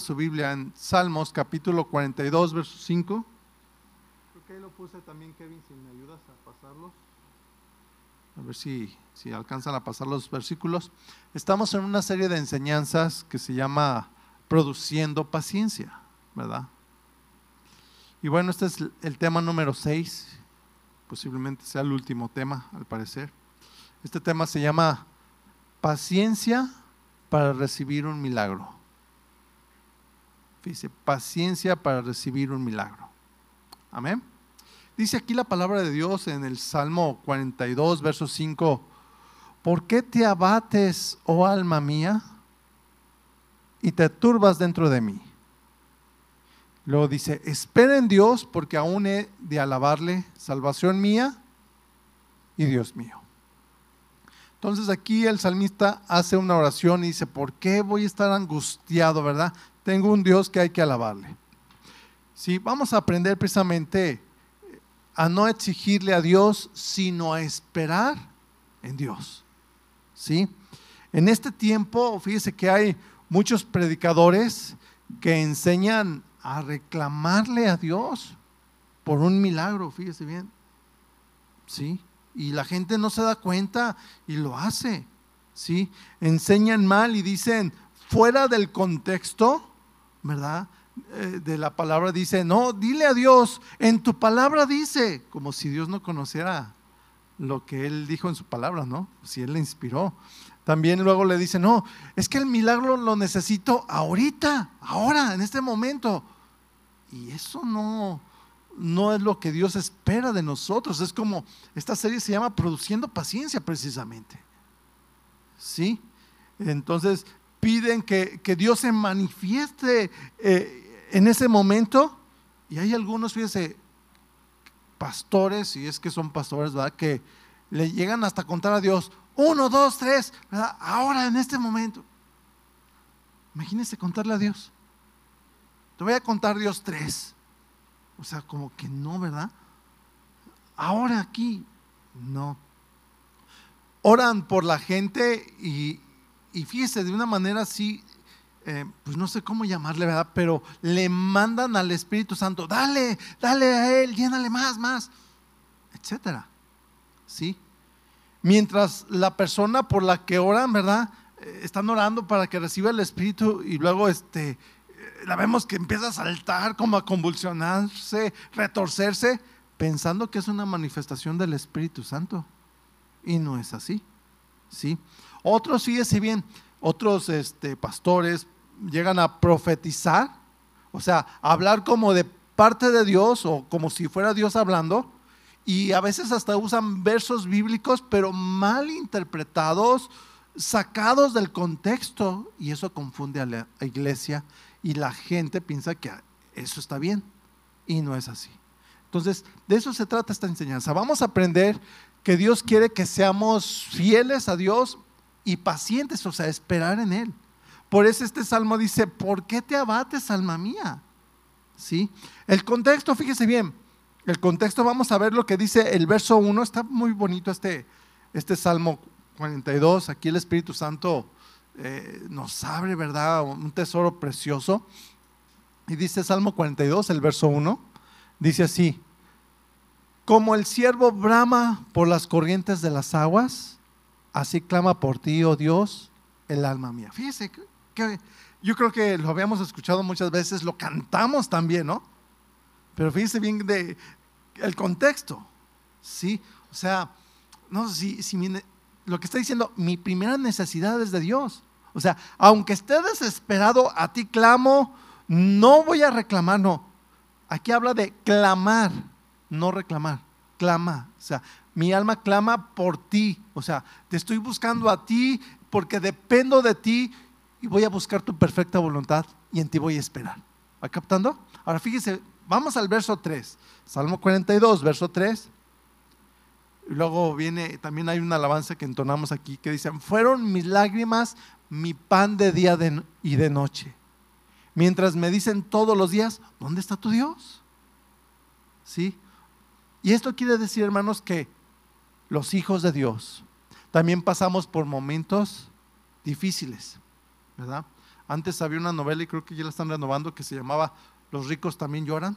Su Biblia en Salmos capítulo 42 verso 5. Creo que ahí lo puse también, Kevin, si me ayudas a pasarlos, a ver si alcanzan a pasar los versículos. Estamos en una serie de enseñanzas que se llama Produciendo Paciencia, ¿verdad? Y bueno, este es el tema número 6, posiblemente sea el último tema al parecer. Este tema se llama Paciencia para recibir un milagro. Dice, paciencia para recibir un milagro. Amén. Dice aquí la palabra de Dios en el Salmo 42, verso 5. ¿Por qué te abates, oh alma mía, y te turbas dentro de mí? Luego dice, espera en Dios, porque aún he de alabarle, salvación mía y Dios mío. Entonces aquí el salmista hace una oración y dice, ¿por qué voy a estar angustiado, verdad? Tengo un Dios que hay que alabarle. Sí, vamos a aprender precisamente a no exigirle a Dios, sino a esperar en Dios. ¿Sí? En este tiempo, fíjese que hay muchos predicadores que enseñan a reclamarle a Dios por un milagro, fíjese bien. ¿Sí? Y la gente no se da cuenta y lo hace. ¿Sí? Enseñan mal y dicen fuera del contexto, ¿verdad? De la palabra dice, no, dile a Dios, en tu palabra dice, como si Dios no conociera lo que Él dijo en su palabra, ¿no? Si Él le inspiró. También luego le dice, no, es que el milagro lo necesito ahorita, ahora, en este momento. Y eso no es lo que Dios espera de nosotros. Es como, esta serie se llama Produciendo Paciencia precisamente. ¿Sí? Entonces, piden que Dios se manifieste en ese momento, y hay algunos, fíjese, pastores, y es que son pastores, ¿verdad?, que le llegan hasta contar a Dios, 1, 2, 3, ¿verdad?, ahora en este momento. Imagínense contarle a Dios, te voy a contar, Dios, 3, o sea, como que no, ¿verdad?, ahora aquí, no. Oran por la gente y fíjese, de una manera así, pues no sé cómo llamarle, ¿verdad? Pero le mandan al Espíritu Santo, dale a Él, llénale más, etcétera, ¿sí? Mientras la persona por la que oran, ¿verdad?, están orando para que reciba el Espíritu, y luego la vemos que empieza a saltar, como a convulsionarse, retorcerse, pensando que es una manifestación del Espíritu Santo, y no es así, ¿sí? Otros, fíjese bien, otros pastores llegan a profetizar, o sea, a hablar como de parte de Dios o como si fuera Dios hablando, y a veces hasta usan versos bíblicos, pero mal interpretados, sacados del contexto, y eso confunde a la iglesia, y la gente piensa que eso está bien, y no es así. Entonces, de eso se trata esta enseñanza. Vamos a aprender que Dios quiere que seamos fieles a Dios y pacientes, o sea, esperar en Él. Por eso este salmo dice, ¿por qué te abates, alma mía? ¿Sí? El contexto, fíjese bien, el contexto, vamos a ver lo que dice el verso 1, está muy bonito este Salmo 42, aquí el Espíritu Santo nos abre, ¿verdad?, un tesoro precioso. Y dice Salmo 42, el verso 1, dice así, como el ciervo brama por las corrientes de las aguas, así clama por ti, oh Dios, el alma mía. Fíjese, que yo creo que lo habíamos escuchado muchas veces, lo cantamos también, ¿no? Pero fíjese bien el contexto, ¿sí? O sea, no sé si lo que está diciendo, mi primera necesidad es de Dios. O sea, aunque esté desesperado, a ti clamo, no voy a reclamar, no. Aquí habla de clamar, no reclamar, clama, o sea, mi alma clama por ti, o sea, te estoy buscando a ti porque dependo de ti y voy a buscar tu perfecta voluntad y en ti voy a esperar. ¿Va captando? Ahora fíjese, vamos al verso 3, Salmo 42, verso 3. Y luego viene, también hay una alabanza que entonamos aquí que dicen, fueron mis lágrimas mi pan de día y de noche. Mientras me dicen todos los días, ¿dónde está tu Dios? ¿Sí? Y esto quiere decir, hermanos, que los hijos de Dios también pasamos por momentos difíciles, ¿verdad? Antes había una novela, y creo que ya la están renovando, que se llamaba Los ricos también lloran.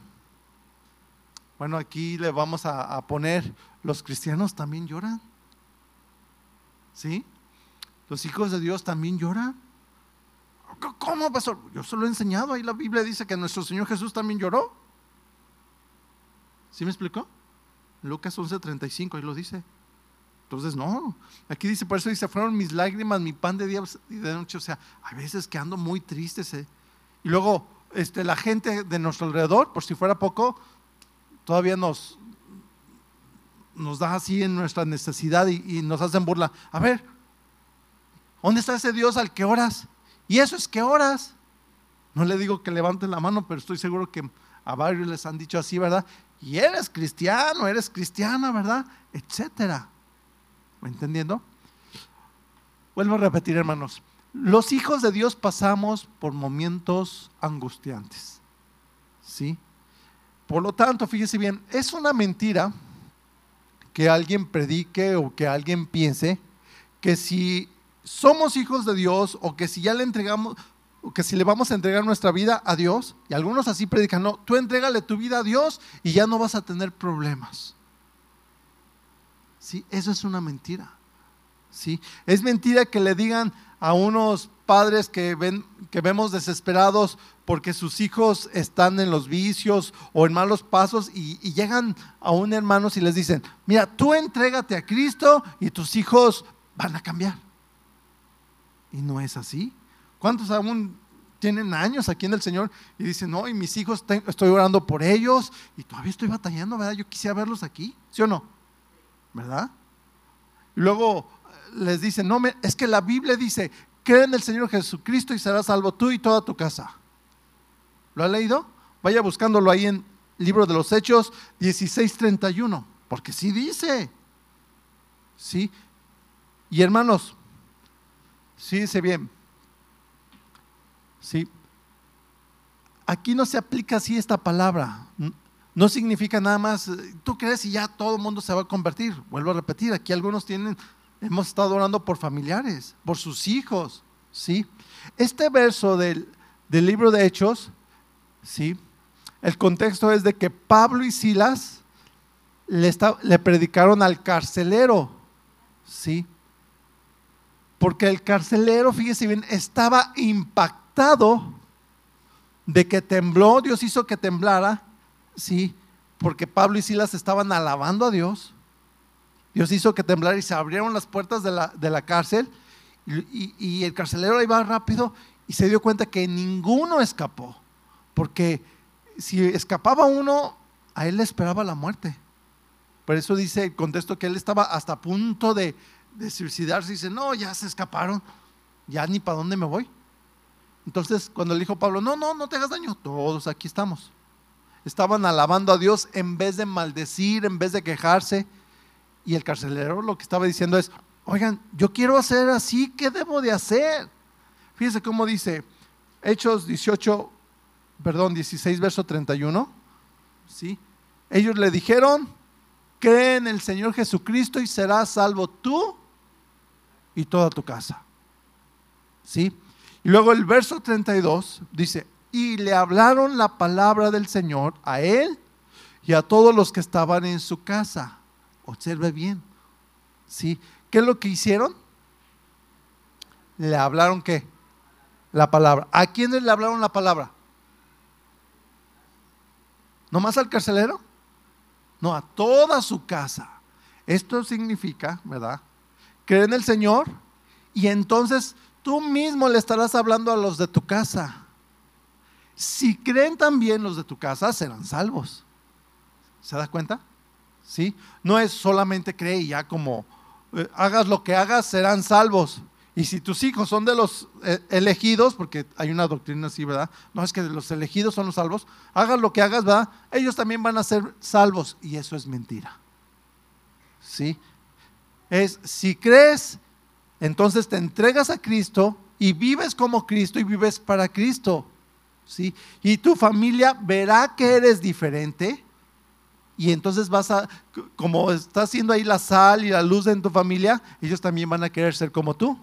Bueno, aquí le vamos a poner, los cristianos también lloran. ¿Sí? Los hijos de Dios también lloran. ¿Cómo, pastor? Yo se lo he enseñado, ahí la Biblia dice que nuestro Señor Jesús también lloró. ¿Sí me explicó? Lucas 11:35, ahí lo dice. Entonces no, aquí dice, por eso dice, fueron mis lágrimas, mi pan de día y de noche. O sea, hay veces que ando muy triste. Y luego la gente de nuestro alrededor, por si fuera poco, todavía nos da así en nuestra necesidad y nos hacen burla. A ver, ¿dónde está ese Dios al que oras? Y eso es que oras. No le digo que levanten la mano, pero estoy seguro que a varios les han dicho así, ¿verdad? Y eres cristiano, eres cristiana, ¿verdad? Etcétera. ¿Entendiendo? Vuelvo a repetir, hermanos, los hijos de Dios pasamos por momentos angustiantes, ¿sí? Por lo tanto, fíjese bien, es una mentira que alguien predique o que alguien piense que si somos hijos de Dios o que si ya le entregamos, o que si le vamos a entregar nuestra vida a Dios, y algunos así predican, no, tú entrégale tu vida a Dios y ya no vas a tener problemas. Sí, eso es una mentira. Sí, es mentira que le digan a unos padres que vemos desesperados porque sus hijos están en los vicios o en malos pasos y llegan a un hermano y les dicen, mira, tú entrégate a Cristo y tus hijos van a cambiar. Y no es así. ¿Cuántos aún tienen años aquí en el Señor y dicen, no, y mis hijos estoy orando por ellos y todavía estoy batallando, ¿verdad? Yo quisiera verlos aquí, ¿sí o no? ¿Verdad? Y luego les dicen, no, es que la Biblia dice, cree en el Señor Jesucristo y serás salvo tú y toda tu casa. ¿Lo ha leído? Vaya buscándolo ahí en Libro de los Hechos 16:31, porque sí dice. ¿Sí? Y hermanos, sí dice bien. ¿Sí? Aquí no se aplica así esta palabra. No significa nada más, tú crees y ya todo el mundo se va a convertir. Vuelvo a repetir, aquí algunos hemos estado orando por familiares, por sus hijos, ¿sí? Este verso del libro de Hechos, ¿sí? El contexto es de que Pablo y Silas le predicaron al carcelero, ¿sí? Porque el carcelero, fíjese bien, estaba impactado de que tembló, Dios hizo que temblara, sí, porque Pablo y Silas estaban alabando a Dios. Dios hizo que temblara y se abrieron las puertas de la cárcel y el carcelero iba rápido y se dio cuenta que ninguno escapó, porque si escapaba uno, a él le esperaba la muerte. Por eso dice el contexto que él estaba hasta a punto de suicidarse y dice, no, ya se escaparon, ya ni para dónde me voy. Entonces cuando le dijo Pablo, no te hagas daño, todos aquí estamos. Estaban alabando a Dios en vez de maldecir, en vez de quejarse. Y el carcelero lo que estaba diciendo es, oigan, yo quiero hacer así, ¿qué debo de hacer? Fíjense cómo dice Hechos 16, verso 31. ¿Sí? Ellos le dijeron, cree en el Señor Jesucristo y serás salvo tú y toda tu casa. ¿Sí? Y luego el verso 32 dice, y le hablaron la palabra del Señor a él y a todos los que estaban en su casa. Observe bien, ¿sí? ¿Qué es lo que hicieron? Le hablaron, ¿qué? La palabra. ¿A quiénes le hablaron la palabra? ¿Nomás al carcelero? No, a toda su casa. Esto significa, ¿verdad? Cree en el Señor y entonces tú mismo le estarás hablando a los de tu casa. Si creen también los de tu casa, serán salvos. ¿Se da cuenta? ¿Sí? No es solamente cree y ya como hagas lo que hagas, serán salvos. Y si tus hijos son de los elegidos, porque hay una doctrina así, ¿verdad? No, es que los elegidos son los salvos. Hagas lo que hagas, ¿verdad? Ellos también van a ser salvos. Y eso es mentira. ¿Sí? Es, si crees, entonces te entregas a Cristo y vives como Cristo y vives para Cristo. ¿Sí? Y tu familia verá que eres diferente y entonces vas a, como estás siendo ahí la sal y la luz en tu familia, ellos también van a querer ser como tú.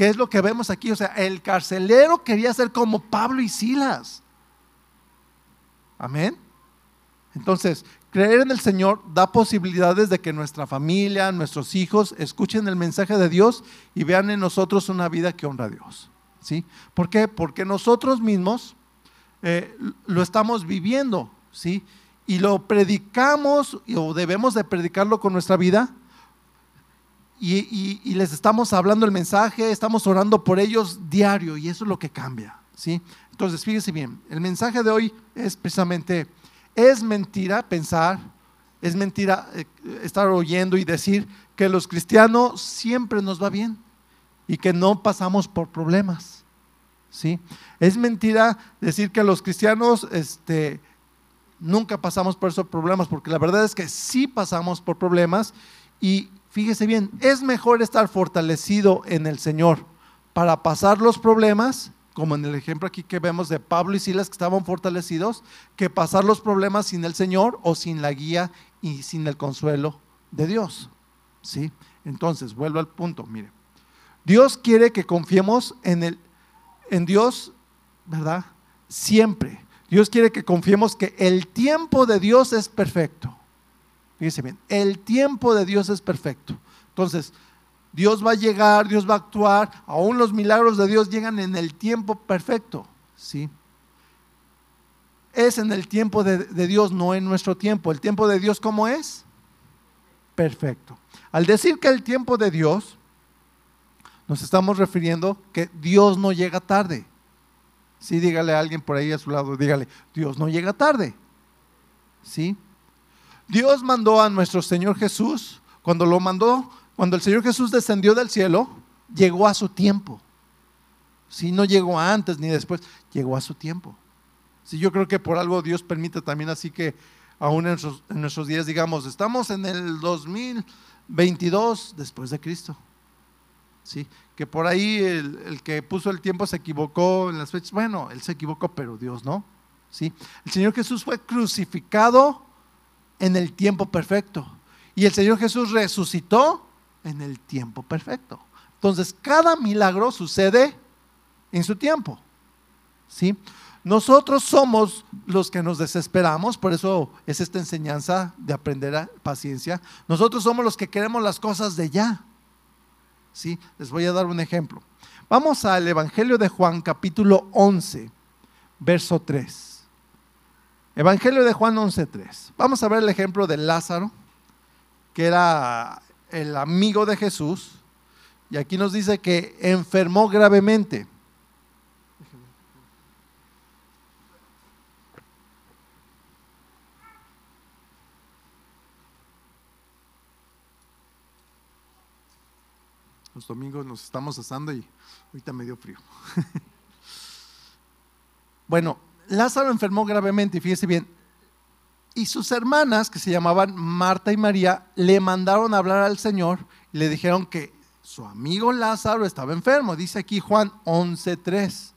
¿Qué es lo que vemos aquí? O sea, el carcelero quería ser como Pablo y Silas. Amén. Entonces, creer en el Señor da posibilidades de que nuestra familia, nuestros hijos, escuchen el mensaje de Dios y vean en nosotros una vida que honra a Dios. ¿Sí? ¿Por qué? Porque nosotros mismos lo estamos viviendo, ¿sí? Y lo predicamos o debemos de predicarlo con nuestra vida y les estamos hablando el mensaje, estamos orando por ellos diario y eso es lo que cambia, ¿sí? Entonces, fíjense bien, el mensaje de hoy es precisamente… Es mentira pensar, es mentira estar oyendo y decir que los cristianos siempre nos va bien y que no pasamos por problemas, ¿sí? Es mentira decir que los cristianos nunca pasamos por esos problemas, porque la verdad es que sí pasamos por problemas. Y fíjese bien, es mejor estar fortalecido en el Señor para pasar los problemas, como en el ejemplo aquí que vemos de Pablo y Silas, que estaban fortalecidos, que pasar los problemas sin el Señor o sin la guía y sin el consuelo de Dios, ¿sí? Entonces, vuelvo al punto, mire, Dios quiere que confiemos en Dios, ¿verdad? Siempre. Dios quiere que confiemos que el tiempo de Dios es perfecto. Fíjense bien, el tiempo de Dios es perfecto. Entonces, Dios va a llegar, Dios va a actuar, aún los milagros de Dios llegan en el tiempo perfecto, ¿sí? Es en el tiempo de Dios, no en nuestro tiempo. ¿El tiempo de Dios cómo es? Perfecto. Al decir que el tiempo de Dios, nos estamos refiriendo que Dios no llega tarde. Sí, dígale a alguien por ahí a su lado, dígale, Dios no llega tarde, ¿sí? Dios mandó a nuestro Señor Jesús, cuando el Señor Jesús descendió del cielo, llegó a su tiempo. Si no llegó antes ni después, llegó a su tiempo. Si yo creo que por algo Dios permite también así que aún en nuestros días, digamos, estamos en el 2022 después de Cristo. ¿Sí? Que por ahí el que puso el tiempo se equivocó en las fechas. Bueno, él se equivocó, pero Dios no. ¿Sí? El Señor Jesús fue crucificado en el tiempo perfecto y el Señor Jesús resucitó en el tiempo perfecto. Entonces, cada milagro sucede en su tiempo, ¿sí? Nosotros somos los que nos desesperamos, por eso es esta enseñanza de aprender a paciencia. Nosotros somos los que queremos las cosas de ya, ¿sí? Les voy a dar un ejemplo. Vamos al Evangelio de Juan, capítulo 11, verso 3. Evangelio de Juan 11, 3. Vamos a ver el ejemplo de Lázaro, que era el amigo de Jesús, y aquí nos dice que enfermó gravemente. Los domingos nos estamos asando y ahorita me dio frío. Bueno, Lázaro enfermó gravemente, y fíjese bien, y sus hermanas, que se llamaban Marta y María, le mandaron a hablar al Señor y le dijeron que su amigo Lázaro estaba enfermo. Dice aquí Juan 11:3.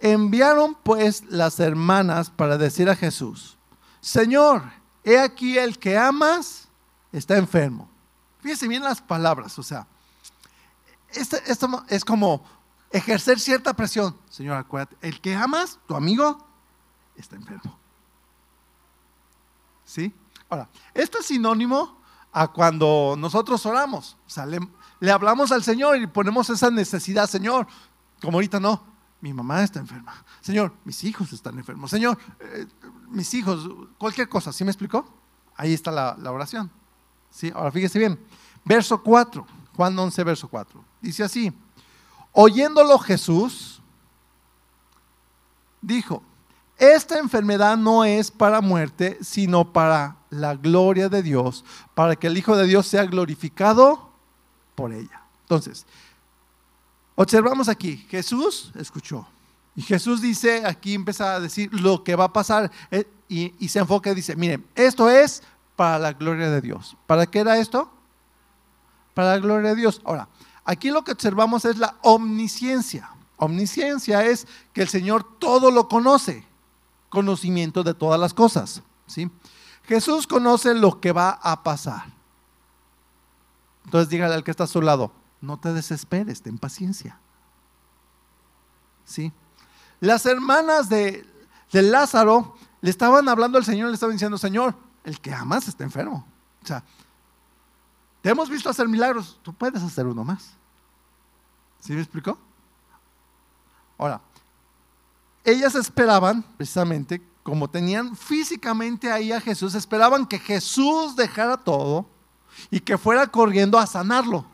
Enviaron pues las hermanas para decir a Jesús: Señor, he aquí el que amas está enfermo. Fíjense bien las palabras, o sea, esto es como ejercer cierta presión. Señor, acuérdate, el que amas, tu amigo, está enfermo. ¿Sí? Ahora, esto es sinónimo a cuando nosotros oramos, o sea, le hablamos al Señor y ponemos esa necesidad, Señor, como ahorita no, mi mamá está enferma, Señor, mis hijos están enfermos, Señor, mis hijos, cualquier cosa, ¿sí me explicó? Ahí está la oración, ¿sí? Ahora fíjese bien, verso 4, Juan 11, verso 4, dice así: oyéndolo Jesús, dijo, esta enfermedad no es para muerte, sino para la gloria de Dios, para que el Hijo de Dios sea glorificado por ella. Entonces, observamos aquí, Jesús escuchó, y Jesús dice, aquí empieza a decir lo que va a pasar, y se enfoca y dice, miren, esto es para la gloria de Dios. ¿Para qué era esto? Para la gloria de Dios. Ahora, aquí lo que observamos es la omnisciencia. Omnisciencia es que el Señor todo lo conoce, conocimiento de todas las cosas, ¿sí? Jesús conoce lo que va a pasar. Entonces dígale al que está a su lado, No te desesperes, ten paciencia. Sí. Las hermanas de Lázaro le estaban hablando al Señor, le estaban diciendo: Señor, el que amas está enfermo. O sea, te hemos visto hacer milagros, tú puedes hacer uno más. ¿Sí me explicó? Ahora, ellas esperaban, precisamente, como tenían físicamente ahí a Jesús, esperaban que Jesús dejara todo y que fuera corriendo a sanarlo.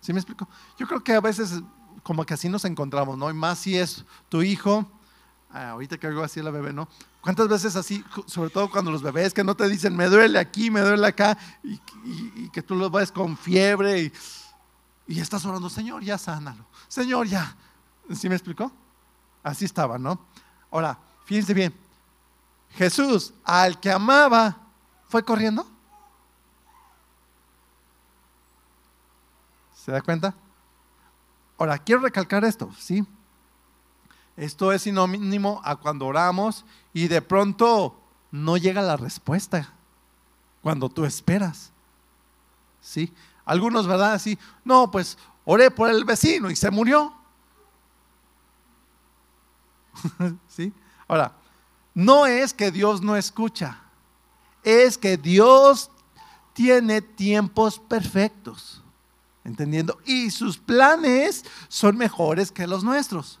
¿Sí me explico? Yo creo que a veces como que así nos encontramos, ¿no? Y más si es tu hijo, ahorita que hago así a la bebé, ¿no? ¿Cuántas veces así, sobre todo cuando los bebés que no te dicen, me duele aquí, me duele acá, y que tú los vas con fiebre y estás orando, Señor, ya sánalo, Señor, ya. ¿Sí me explicó? Así estaba, ¿no? Ahora, fíjense bien, Jesús, al que amaba, fue corriendo. ¿Se da cuenta? Ahora, quiero recalcar esto, ¿sí? Esto es sinónimo a cuando oramos y de pronto no llega la respuesta cuando tú esperas, ¿sí? Algunos, ¿verdad? Así, no, pues oré por el vecino y se murió. ¿Sí? Ahora, no es que Dios no escucha, es que Dios tiene tiempos perfectos. ¿Entendiendo? Y sus planes son mejores que los nuestros.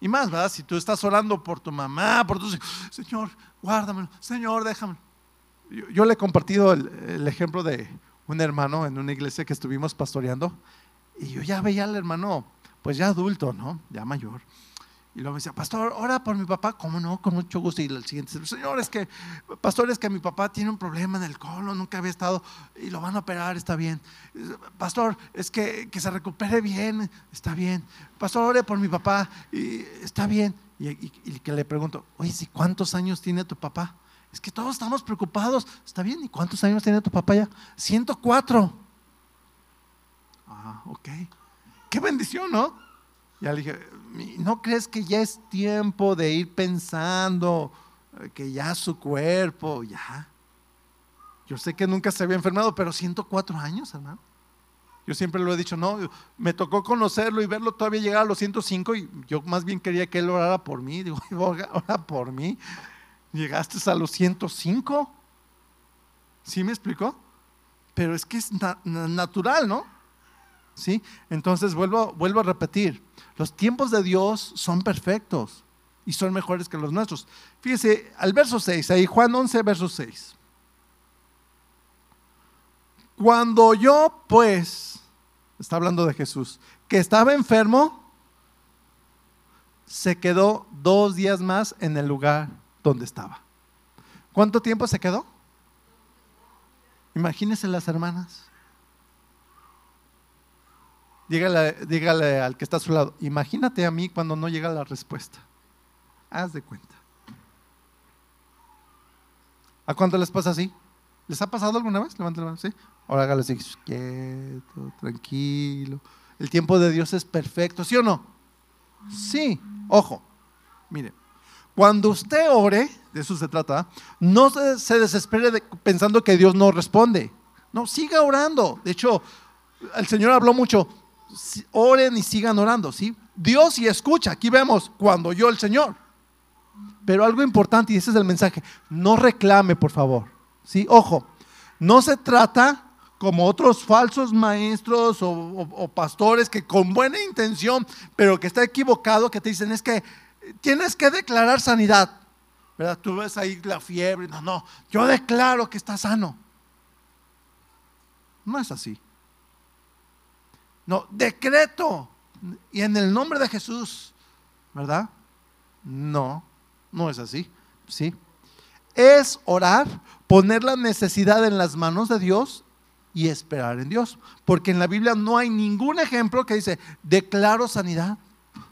Y más, ¿verdad? Si tú estás orando por tu mamá, por tus hijos, Señor, guárdamelo, Señor, déjamelo. Yo le he compartido el ejemplo de un hermano en una iglesia que estuvimos pastoreando, y yo ya veía al hermano, pues ya adulto, ¿no? Ya mayor. Y luego me decía, pastor, ora por mi papá. ¿Cómo no? Con mucho gusto. Y el siguiente, Señor, es que, pastor, es que mi papá tiene un problema en el colon, nunca había estado, y lo van a operar, está bien. Pastor, es que se recupere bien, está bien. Pastor, ore por mi papá, y está bien. Y que le pregunto, oye, ¿sí cuántos años tiene tu papá? Es que todos estamos preocupados, está bien. ¿Y cuántos años tiene tu papá ya? 104. Ah, ok. Qué bendición, ¿no? Ya le dije, ¿no crees que ya es tiempo de ir pensando que ya su cuerpo, ya? Yo sé que nunca se había enfermado, pero 104 años, hermano. Yo siempre lo he dicho, no, me tocó conocerlo y verlo todavía llegar a los 105 y yo más bien quería que él orara por mí. Digo, ora por mí, llegaste a los 105. ¿Sí me explicó? Pero es que es natural, ¿no? ¿Sí? Entonces vuelvo a repetir, los tiempos de Dios son perfectos y son mejores que los nuestros. Fíjese al verso 6, ahí Juan 11, verso 6. Cuando yo pues, está hablando de Jesús, que estaba enfermo, se quedó 2 días más en el lugar donde estaba. ¿Cuánto tiempo se quedó? Imagínense las hermanas. Dígale al que está a su lado, imagínate a mí cuando no llega la respuesta. Haz de cuenta. ¿A cuánto les pasa así? ¿Les ha pasado alguna vez? Levanten la mano, ¿sí? Ahora hágale así, quieto, tranquilo. El tiempo de Dios es perfecto, ¿sí o no? Sí, ojo. Mire, cuando usted ore, de eso se trata, no se desespere pensando que Dios no responde. No, siga orando. De hecho, el Señor habló mucho, oren y sigan orando, ¿sí? Dios sí escucha, aquí vemos cuando yo el Señor. Pero algo importante, y ese es el mensaje, no reclame, por favor, ¿sí? Ojo, no se trata como otros falsos maestros o pastores que con buena intención, pero que está equivocado, que te dicen es que tienes que declarar sanidad, ¿verdad? Tú ves ahí la fiebre, no, yo declaro que está sano. No es así. No, decreto, y en el nombre de Jesús, ¿verdad? No es así, ¿sí? Es orar, poner la necesidad en las manos de Dios y esperar en Dios, porque en la Biblia no hay ningún ejemplo que dice, declaro sanidad,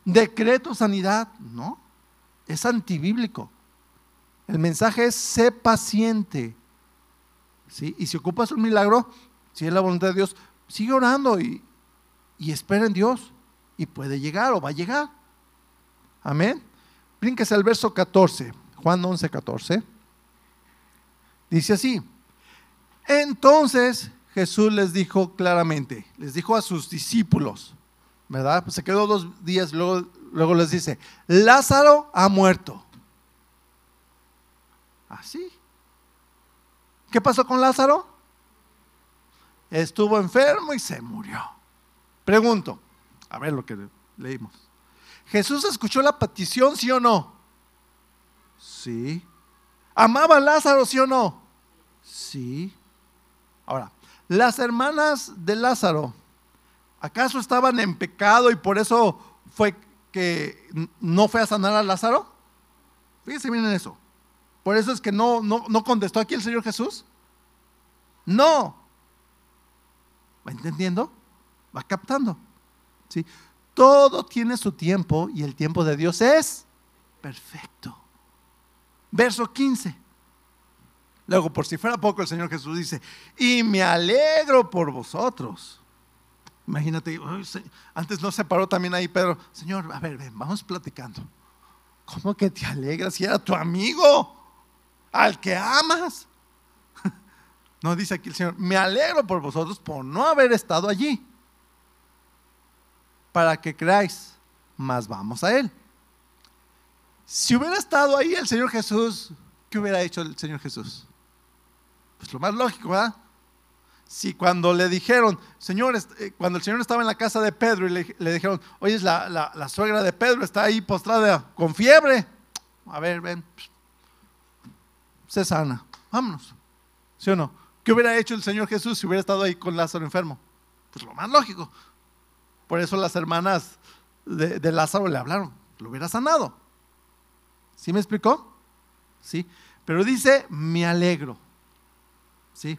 decreto sanidad, no, es antibíblico. El mensaje es, sé paciente, ¿sí? Y si ocupas un milagro, si es la voluntad de Dios, sigue orando y espera en Dios, y puede llegar o va a llegar. Amén. Brínquese al verso 14, Juan 11, 14. Dice así: entonces Jesús les dijo claramente, les dijo a sus discípulos, ¿verdad? Pues se quedó 2 días, luego les dice, Lázaro ha muerto. Así. ¿Qué pasó con Lázaro? Estuvo enfermo y se murió. Pregunto, a ver lo que leímos. ¿Jesús escuchó la petición, sí o no? Sí. ¿Amaba a Lázaro, sí o no? Sí. Ahora, las hermanas de Lázaro, ¿acaso estaban en pecado y por eso fue que no fue a sanar a Lázaro? Fíjense bien en eso. Por eso es que no contestó aquí el Señor Jesús. No. ¿Va entendiendo? Va captando. ¿Sí? Todo tiene su tiempo y el tiempo de Dios es perfecto. Verso 15. Luego, por si fuera poco, el Señor Jesús dice, y me alegro por vosotros. Imagínate, antes no se paró también ahí Pedro. Señor, a ver, ven, vamos platicando. ¿Cómo que te alegras si era tu amigo? Al que amas. No, dice aquí el Señor, me alegro por vosotros por no haber estado allí, para que creáis, más vamos a Él. Si hubiera estado ahí el Señor Jesús, ¿qué hubiera hecho el Señor Jesús? Pues lo más lógico, ¿verdad? Si cuando le dijeron, Señor, cuando el Señor estaba en la casa de Pedro y le dijeron, oye, la suegra de Pedro está ahí postrada con fiebre. A ver, ven, se sana, vámonos. ¿Sí o no? ¿Qué hubiera hecho el Señor Jesús si hubiera estado ahí con Lázaro enfermo? Pues lo más lógico. Por eso las hermanas de Lázaro le hablaron, lo hubiera sanado. ¿Sí me explicó? Sí, pero dice, me alegro. Sí.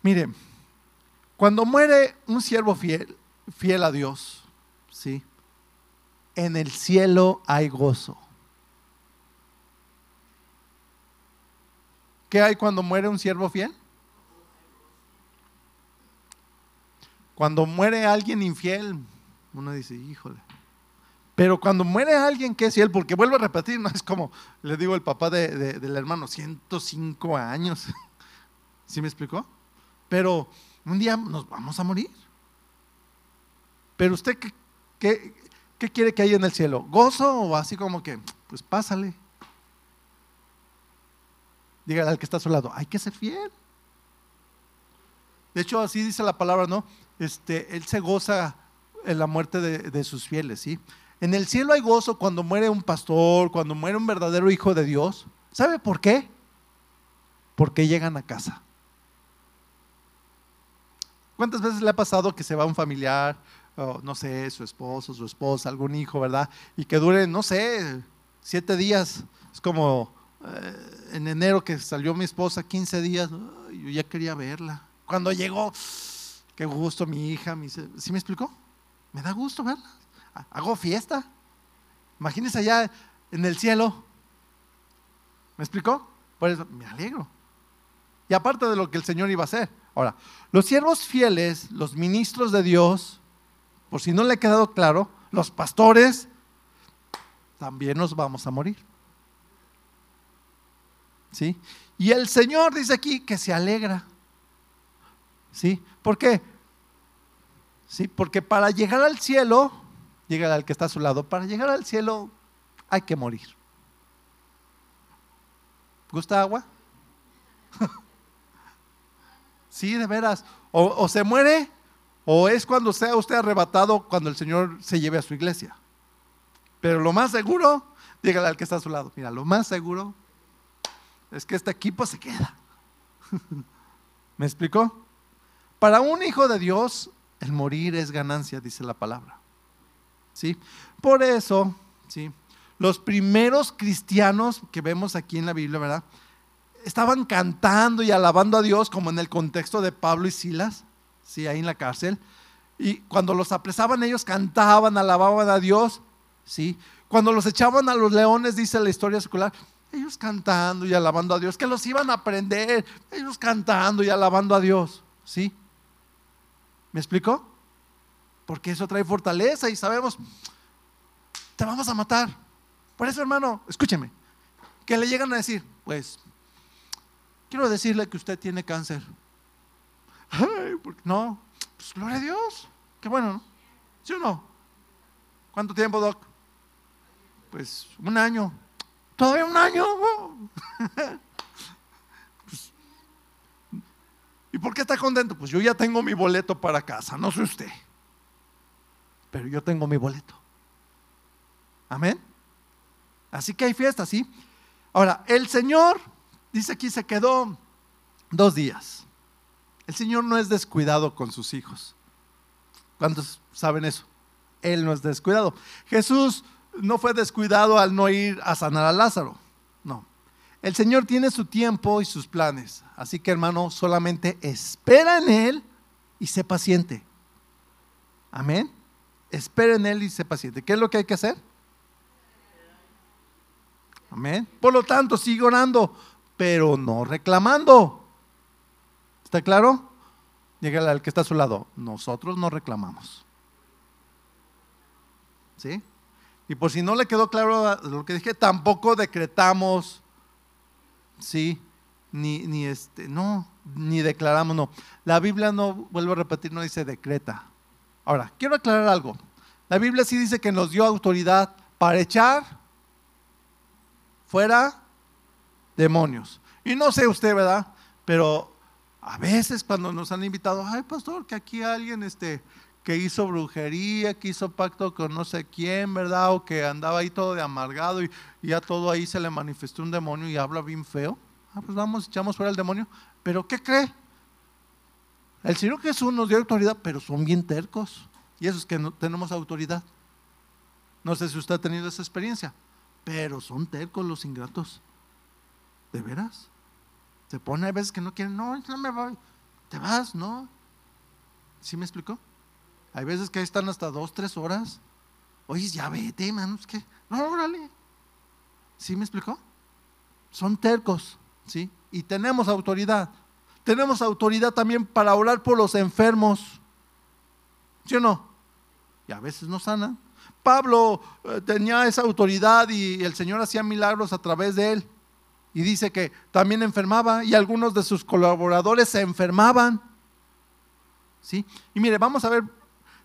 Miren, cuando muere un siervo fiel a Dios, ¿sí?, en el cielo hay gozo. ¿Qué hay cuando muere un siervo fiel? Cuando muere alguien infiel, uno dice, híjole. Pero cuando muere alguien que es fiel, porque vuelvo a repetir, no es como le digo el papá del hermano, 105 años. ¿Sí me explicó? Pero un día nos vamos a morir. Pero usted, ¿qué quiere que haya en el cielo? ¿Gozo o así como que, pues pásale? Dígale al que está a su lado, hay que ser fiel. De hecho, así dice la palabra, ¿no? Él se goza en la muerte de sus fieles, ¿sí? En el cielo hay gozo cuando muere un pastor, cuando muere un verdadero hijo de Dios. ¿Sabe por qué? Porque llegan a casa. ¿Cuántas veces le ha pasado que se va un familiar, no sé, su esposo, su esposa, algún hijo, ¿verdad? Y que dure, no sé, 7 días. Es como en enero que salió mi esposa, 15 días, yo ya quería verla. Cuando llegó, qué gusto mi hija, ¿sí me explicó? Me da gusto verla, hago fiesta. Imagínense allá en el cielo, ¿me explicó? Por eso me alegro. Y aparte de lo que el Señor iba a hacer. Ahora, los siervos fieles, los ministros de Dios, por si no le ha quedado claro, los pastores, también nos vamos a morir. ¿Sí? Y el Señor dice aquí que se alegra. ¿Sí? ¿Por qué? ¿Sí? Porque para llegar al cielo, llega al que está a su lado, para llegar al cielo hay que morir. ¿Gusta agua? Sí, de veras, o se muere, o es cuando sea usted arrebatado, cuando el Señor se lleve a su iglesia. Pero lo más seguro, dígale al que está a su lado, mira, lo más seguro es que este equipo se queda. ¿Me explicó? Para un hijo de Dios, el morir es ganancia, dice la palabra. ¿Sí? Por eso, ¿sí?, los primeros cristianos que vemos aquí en la Biblia, ¿verdad?, estaban cantando y alabando a Dios, como en el contexto de Pablo y Silas, ¿sí?, ahí en la cárcel. Y cuando los apresaban, ellos cantaban, alababan a Dios, ¿sí? Cuando los echaban a los leones, dice la historia secular, ellos cantando y alabando a Dios, que los iban a prender, ellos cantando y alabando a Dios, ¿sí? ¿Me explicó? Porque eso trae fortaleza y sabemos, te vamos a matar. Por eso, hermano, escúcheme, que le llegan a decir, pues, quiero decirle que usted tiene cáncer. Ay, no, pues gloria a Dios, qué bueno, ¿no? ¿Sí o no? ¿Cuánto tiempo, Doc? Pues un año. ¿Todavía un año? Pues, ¿y por qué está contento? Pues yo ya tengo mi boleto para casa, no sé usted, pero yo tengo mi boleto. Amén. Así que hay fiesta, ¿sí? Ahora, el Señor, dice aquí, se quedó 2 días. El Señor no es descuidado con sus hijos. ¿Cuántos saben eso? Él no es descuidado. Jesús no fue descuidado al no ir a sanar a Lázaro. No. El Señor tiene su tiempo y sus planes. Así que, hermano, solamente espera en Él y sé paciente. Amén. Espera en Él y sé paciente. ¿Qué es lo que hay que hacer? Amén. Por lo tanto, sigue orando, pero no reclamando. ¿Está claro? Dígale al que está a su lado, nosotros no reclamamos. ¿Sí? Y por si no le quedó claro lo que dije, tampoco decretamos, ¿sí? Ni declaramos, no. La Biblia no, vuelvo a repetir, no dice decreta. Ahora, quiero aclarar algo. La Biblia sí dice que nos dio autoridad para echar fuera demonios. Y no sé usted, ¿verdad? Pero a veces cuando nos han invitado, ay pastor, que aquí alguien que hizo brujería, que hizo pacto con no sé quién, ¿verdad? O que andaba ahí todo de amargado y ya todo ahí se le manifestó un demonio y habla bien feo. Ah, pues vamos, echamos fuera el demonio. ¿Pero qué cree? El Señor Jesús nos dio autoridad, pero son bien tercos. Y eso es que no tenemos autoridad. No sé si usted ha tenido esa experiencia. Pero son tercos los ingratos. ¿De veras? Se pone a veces que no quieren, no me voy, te vas, ¿no? ¿Sí me explicó? Hay veces que ahí están hasta 2, 3 horas. Oye, ya vete, man, es que, no, órale. ¿Sí me explicó? Son tercos, ¿sí? Y tenemos autoridad. Tenemos autoridad también para orar por los enfermos. ¿Sí o no? Y a veces no sanan. Pablo tenía esa autoridad y el Señor hacía milagros a través de él. Y dice que también enfermaba y algunos de sus colaboradores se enfermaban. ¿Sí? Y mire, vamos a ver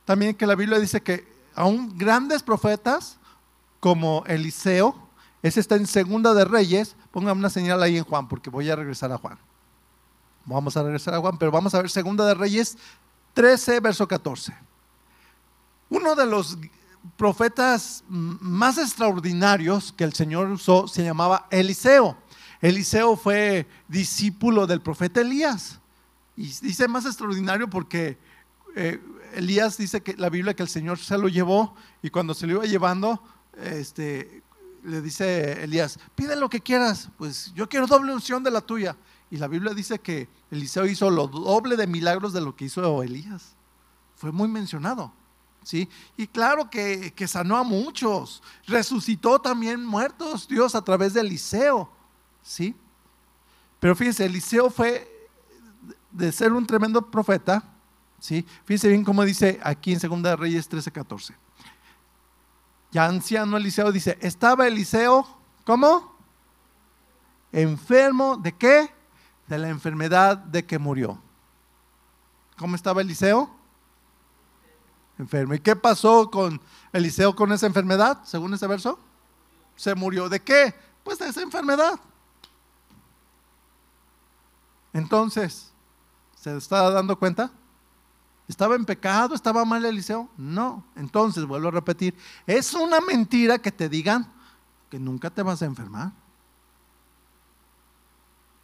también que la Biblia dice que aún grandes profetas como Eliseo, ese está en Segunda de Reyes, pongan una señal ahí en Juan porque voy a regresar a Juan. Vamos a regresar a Juan, pero vamos a ver Segunda de Reyes 13, verso 14. Uno de los profetas más extraordinarios que el Señor usó se llamaba Eliseo. Eliseo fue discípulo del profeta Elías. Y dice más extraordinario porque Elías dice que la Biblia que el Señor se lo llevó y cuando se lo iba llevando, le dice Elías, pide lo que quieras, pues yo quiero doble unción de la tuya. Y la Biblia dice que Eliseo hizo lo doble de milagros de lo que hizo Elías. Fue muy mencionado. ¿Sí? Y claro que sanó a muchos, resucitó también muertos Dios a través de Eliseo, ¿sí? Pero fíjense, Eliseo fue de ser un tremendo profeta, ¿sí? Fíjense bien cómo dice aquí en 2 Reyes 13-14. Ya anciano Eliseo dice, estaba Eliseo, ¿cómo? Enfermo, ¿de qué? De la enfermedad de que murió. ¿Cómo estaba Eliseo? Enfermo. ¿Y qué pasó con Eliseo con esa enfermedad? Según ese verso, se murió. ¿De qué? Pues de esa enfermedad. Entonces, ¿se está dando cuenta? ¿Estaba en pecado? ¿Estaba mal Eliseo? No. Entonces, vuelvo a repetir, es una mentira que te digan que nunca te vas a enfermar.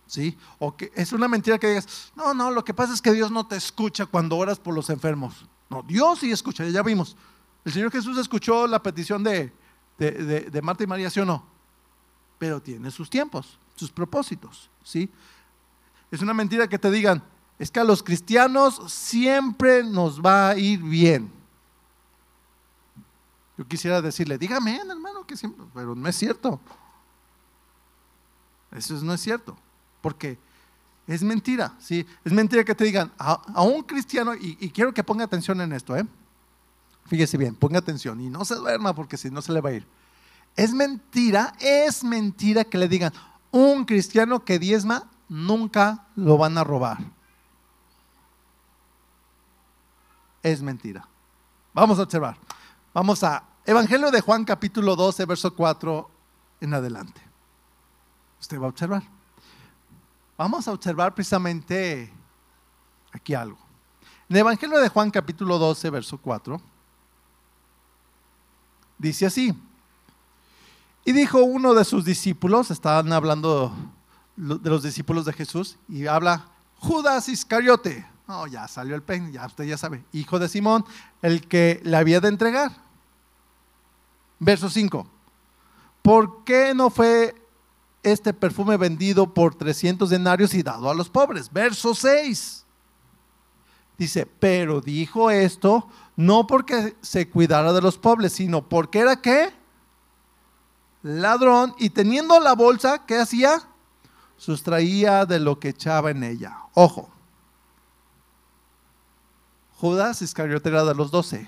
¿Sí? O que es una mentira que digas, no, lo que pasa es que Dios no te escucha cuando oras por los enfermos. No, Dios sí escucha, ya vimos. El Señor Jesús escuchó la petición de Marta y María, ¿sí o no? Pero tiene sus tiempos, sus propósitos, ¿sí? Es una mentira que te digan, es que a los cristianos siempre nos va a ir bien. Yo quisiera decirle, dígame, hermano, que siempre, pero no es cierto. Eso no es cierto, porque es mentira, ¿sí? Es mentira que te digan a un cristiano, y quiero que ponga atención en esto, Fíjese bien, ponga atención y no se duerma porque si no se le va a ir. Es mentira que le digan, un cristiano que diezma nunca lo van a robar. es mentira. Vamos a observar. Vamos a Evangelio de Juan capítulo 12, verso 4 en adelante. Usted va a observar. Vamos a observar precisamente aquí algo. En el Evangelio de Juan capítulo 12, verso 4, dice así: y dijo uno de sus discípulos, estaban hablando de los discípulos de Jesús, y habla Judas Iscariote. No, ya salió el peine, ya usted ya sabe, hijo de Simón, el que le había de entregar. Verso 5. ¿Por qué no fue este perfume vendido por 300 denarios y dado a los pobres? Verso 6. Dice, pero dijo esto no porque se cuidara de los pobres, sino porque era ¿qué? Ladrón, y teniendo la bolsa, ¿qué hacía? Sustraía de lo que echaba en ella. Ojo. Judas Iscariote era de los 12.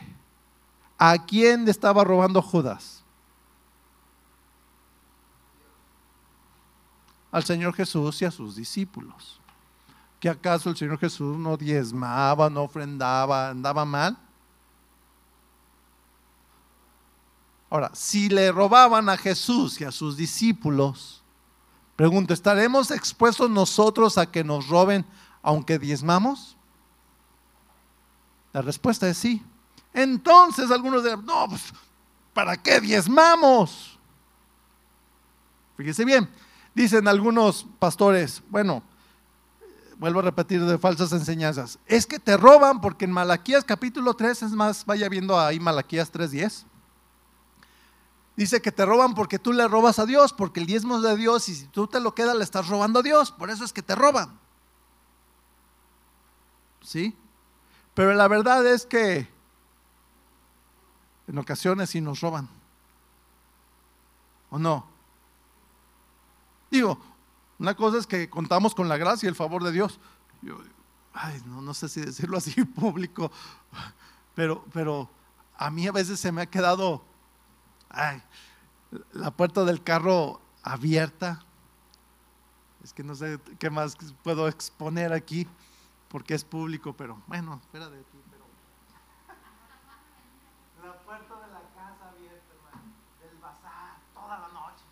¿A quién le estaba robando Judas? Al Señor Jesús y a sus discípulos. ¿Que acaso el Señor Jesús no diezmaba, no ofrendaba, andaba mal? Ahora, si le robaban a Jesús y a sus discípulos, pregunto, ¿estaremos expuestos nosotros a que nos roben aunque diezmamos? La respuesta es sí. Entonces algunos dirán, no, pues, ¿para qué diezmamos? Fíjese bien, dicen algunos pastores, bueno, vuelvo a repetir de falsas enseñanzas, es que te roban porque en Malaquías capítulo 3, es más, vaya viendo ahí Malaquías 3.10, dice que te roban porque tú le robas a Dios, porque el diezmo es de Dios y si tú te lo quedas le estás robando a Dios, por eso es que te roban. ¿Sí? Pero la verdad es que en ocasiones sí nos roban, ¿o no? Digo, una cosa es que contamos con la gracia y el favor de Dios. Yo, ay, no sé si decirlo así público, pero a mí a veces se me ha quedado la puerta del carro abierta. Es que no sé qué más puedo exponer aquí, porque es público, pero bueno, fuera de ti, pero la puerta de la casa abierta, hermano, del bazar, toda la noche.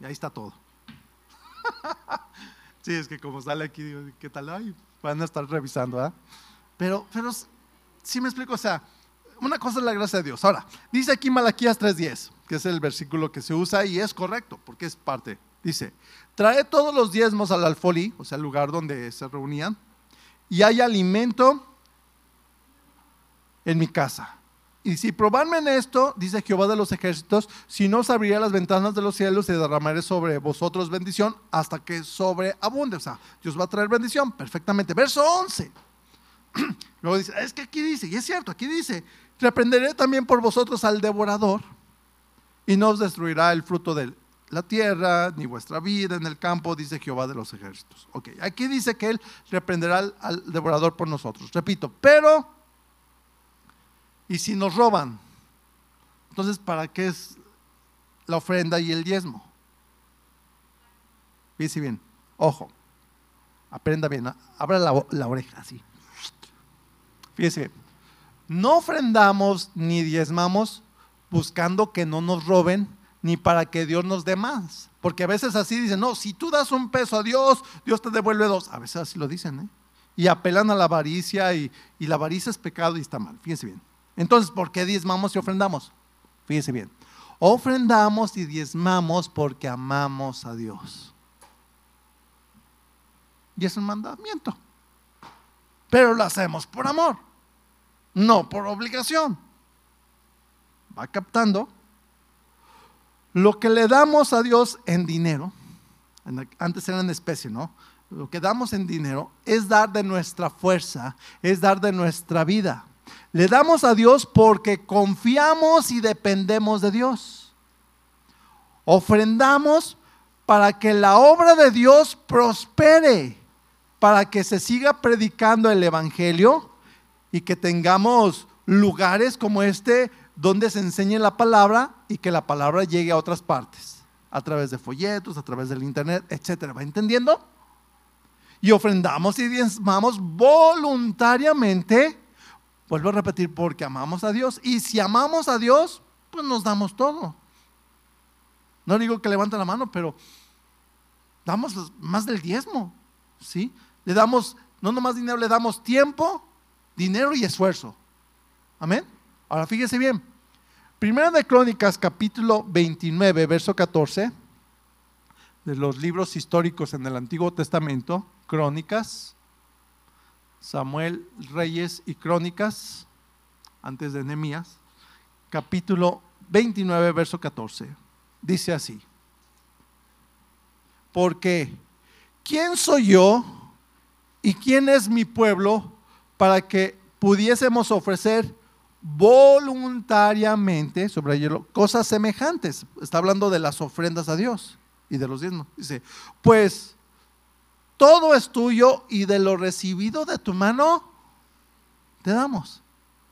Y ahí está todo. Sí, es que como sale aquí, digo, ¿qué tal? Ay, van a estar revisando, ¿ah? Pero, sí me explico, o sea, una cosa es la gracia de Dios. Ahora, dice aquí Malaquías 3.10, que es el versículo que se usa y es correcto, porque es parte. Dice, trae todos los diezmos al alfolí, o sea, el lugar donde se reunían, y hay alimento en mi casa. Y si probarme en esto, dice Jehová de los ejércitos, si no os abriré las ventanas de los cielos y derramaré sobre vosotros bendición hasta que sobreabunde. O sea, Dios va a traer bendición, perfectamente. Verso 11. Luego dice, es que aquí dice, y es cierto, aquí dice, reprenderé también por vosotros al devorador y no os destruirá el fruto del la tierra, ni vuestra vida en el campo, dice Jehová de los ejércitos. Ok, aquí dice que Él reprenderá al devorador por nosotros. Repito, pero, ¿y si nos roban? Entonces, ¿para qué es la ofrenda y el diezmo? Fíjese bien, ojo, aprenda bien, abra la oreja así. Fíjese bien, no ofrendamos ni diezmamos buscando que no nos roben, ni para que Dios nos dé más, porque a veces así dicen, no, si tú das un peso a Dios, Dios te devuelve dos, a veces así lo dicen, ¿eh? Y apelan a la avaricia y la avaricia es pecado y está mal, fíjense bien. Entonces, ¿por qué diezmamos y ofrendamos? Fíjense bien, ofrendamos y diezmamos porque amamos a Dios y es un mandamiento, pero lo hacemos por amor, no por obligación. Va captando. Lo que le damos a Dios en dinero, antes era en especie, ¿no? Lo que damos en dinero es dar de nuestra fuerza, es dar de nuestra vida. Le damos a Dios porque confiamos y dependemos de Dios. Ofrendamos para que la obra de Dios prospere, para que se siga predicando el Evangelio y que tengamos lugares como este donde se enseñe la palabra y que la palabra llegue a otras partes, a través de folletos, a través del internet, etcétera. ¿Va entendiendo? y ofrendamos y diezmamos voluntariamente, vuelvo a repetir, porque amamos a Dios, y si amamos a Dios, pues nos damos todo. No digo que levanten la mano, pero damos más del diezmo, ¿sí? Le damos, no nomás dinero, le damos tiempo, dinero y esfuerzo. Amén. Ahora fíjese bien, Primera de Crónicas capítulo 29, verso 14, de los libros históricos en el Antiguo Testamento, Crónicas, Samuel, Reyes y Crónicas, antes de Nehemías, capítulo 29, verso 14, dice así: porque ¿quién soy yo y quién es mi pueblo para que pudiésemos ofrecer voluntariamente, subrayélo, cosas semejantes? Está hablando de las ofrendas a Dios y de los diezmos. Dice, pues todo es tuyo y de lo recibido de tu mano te damos.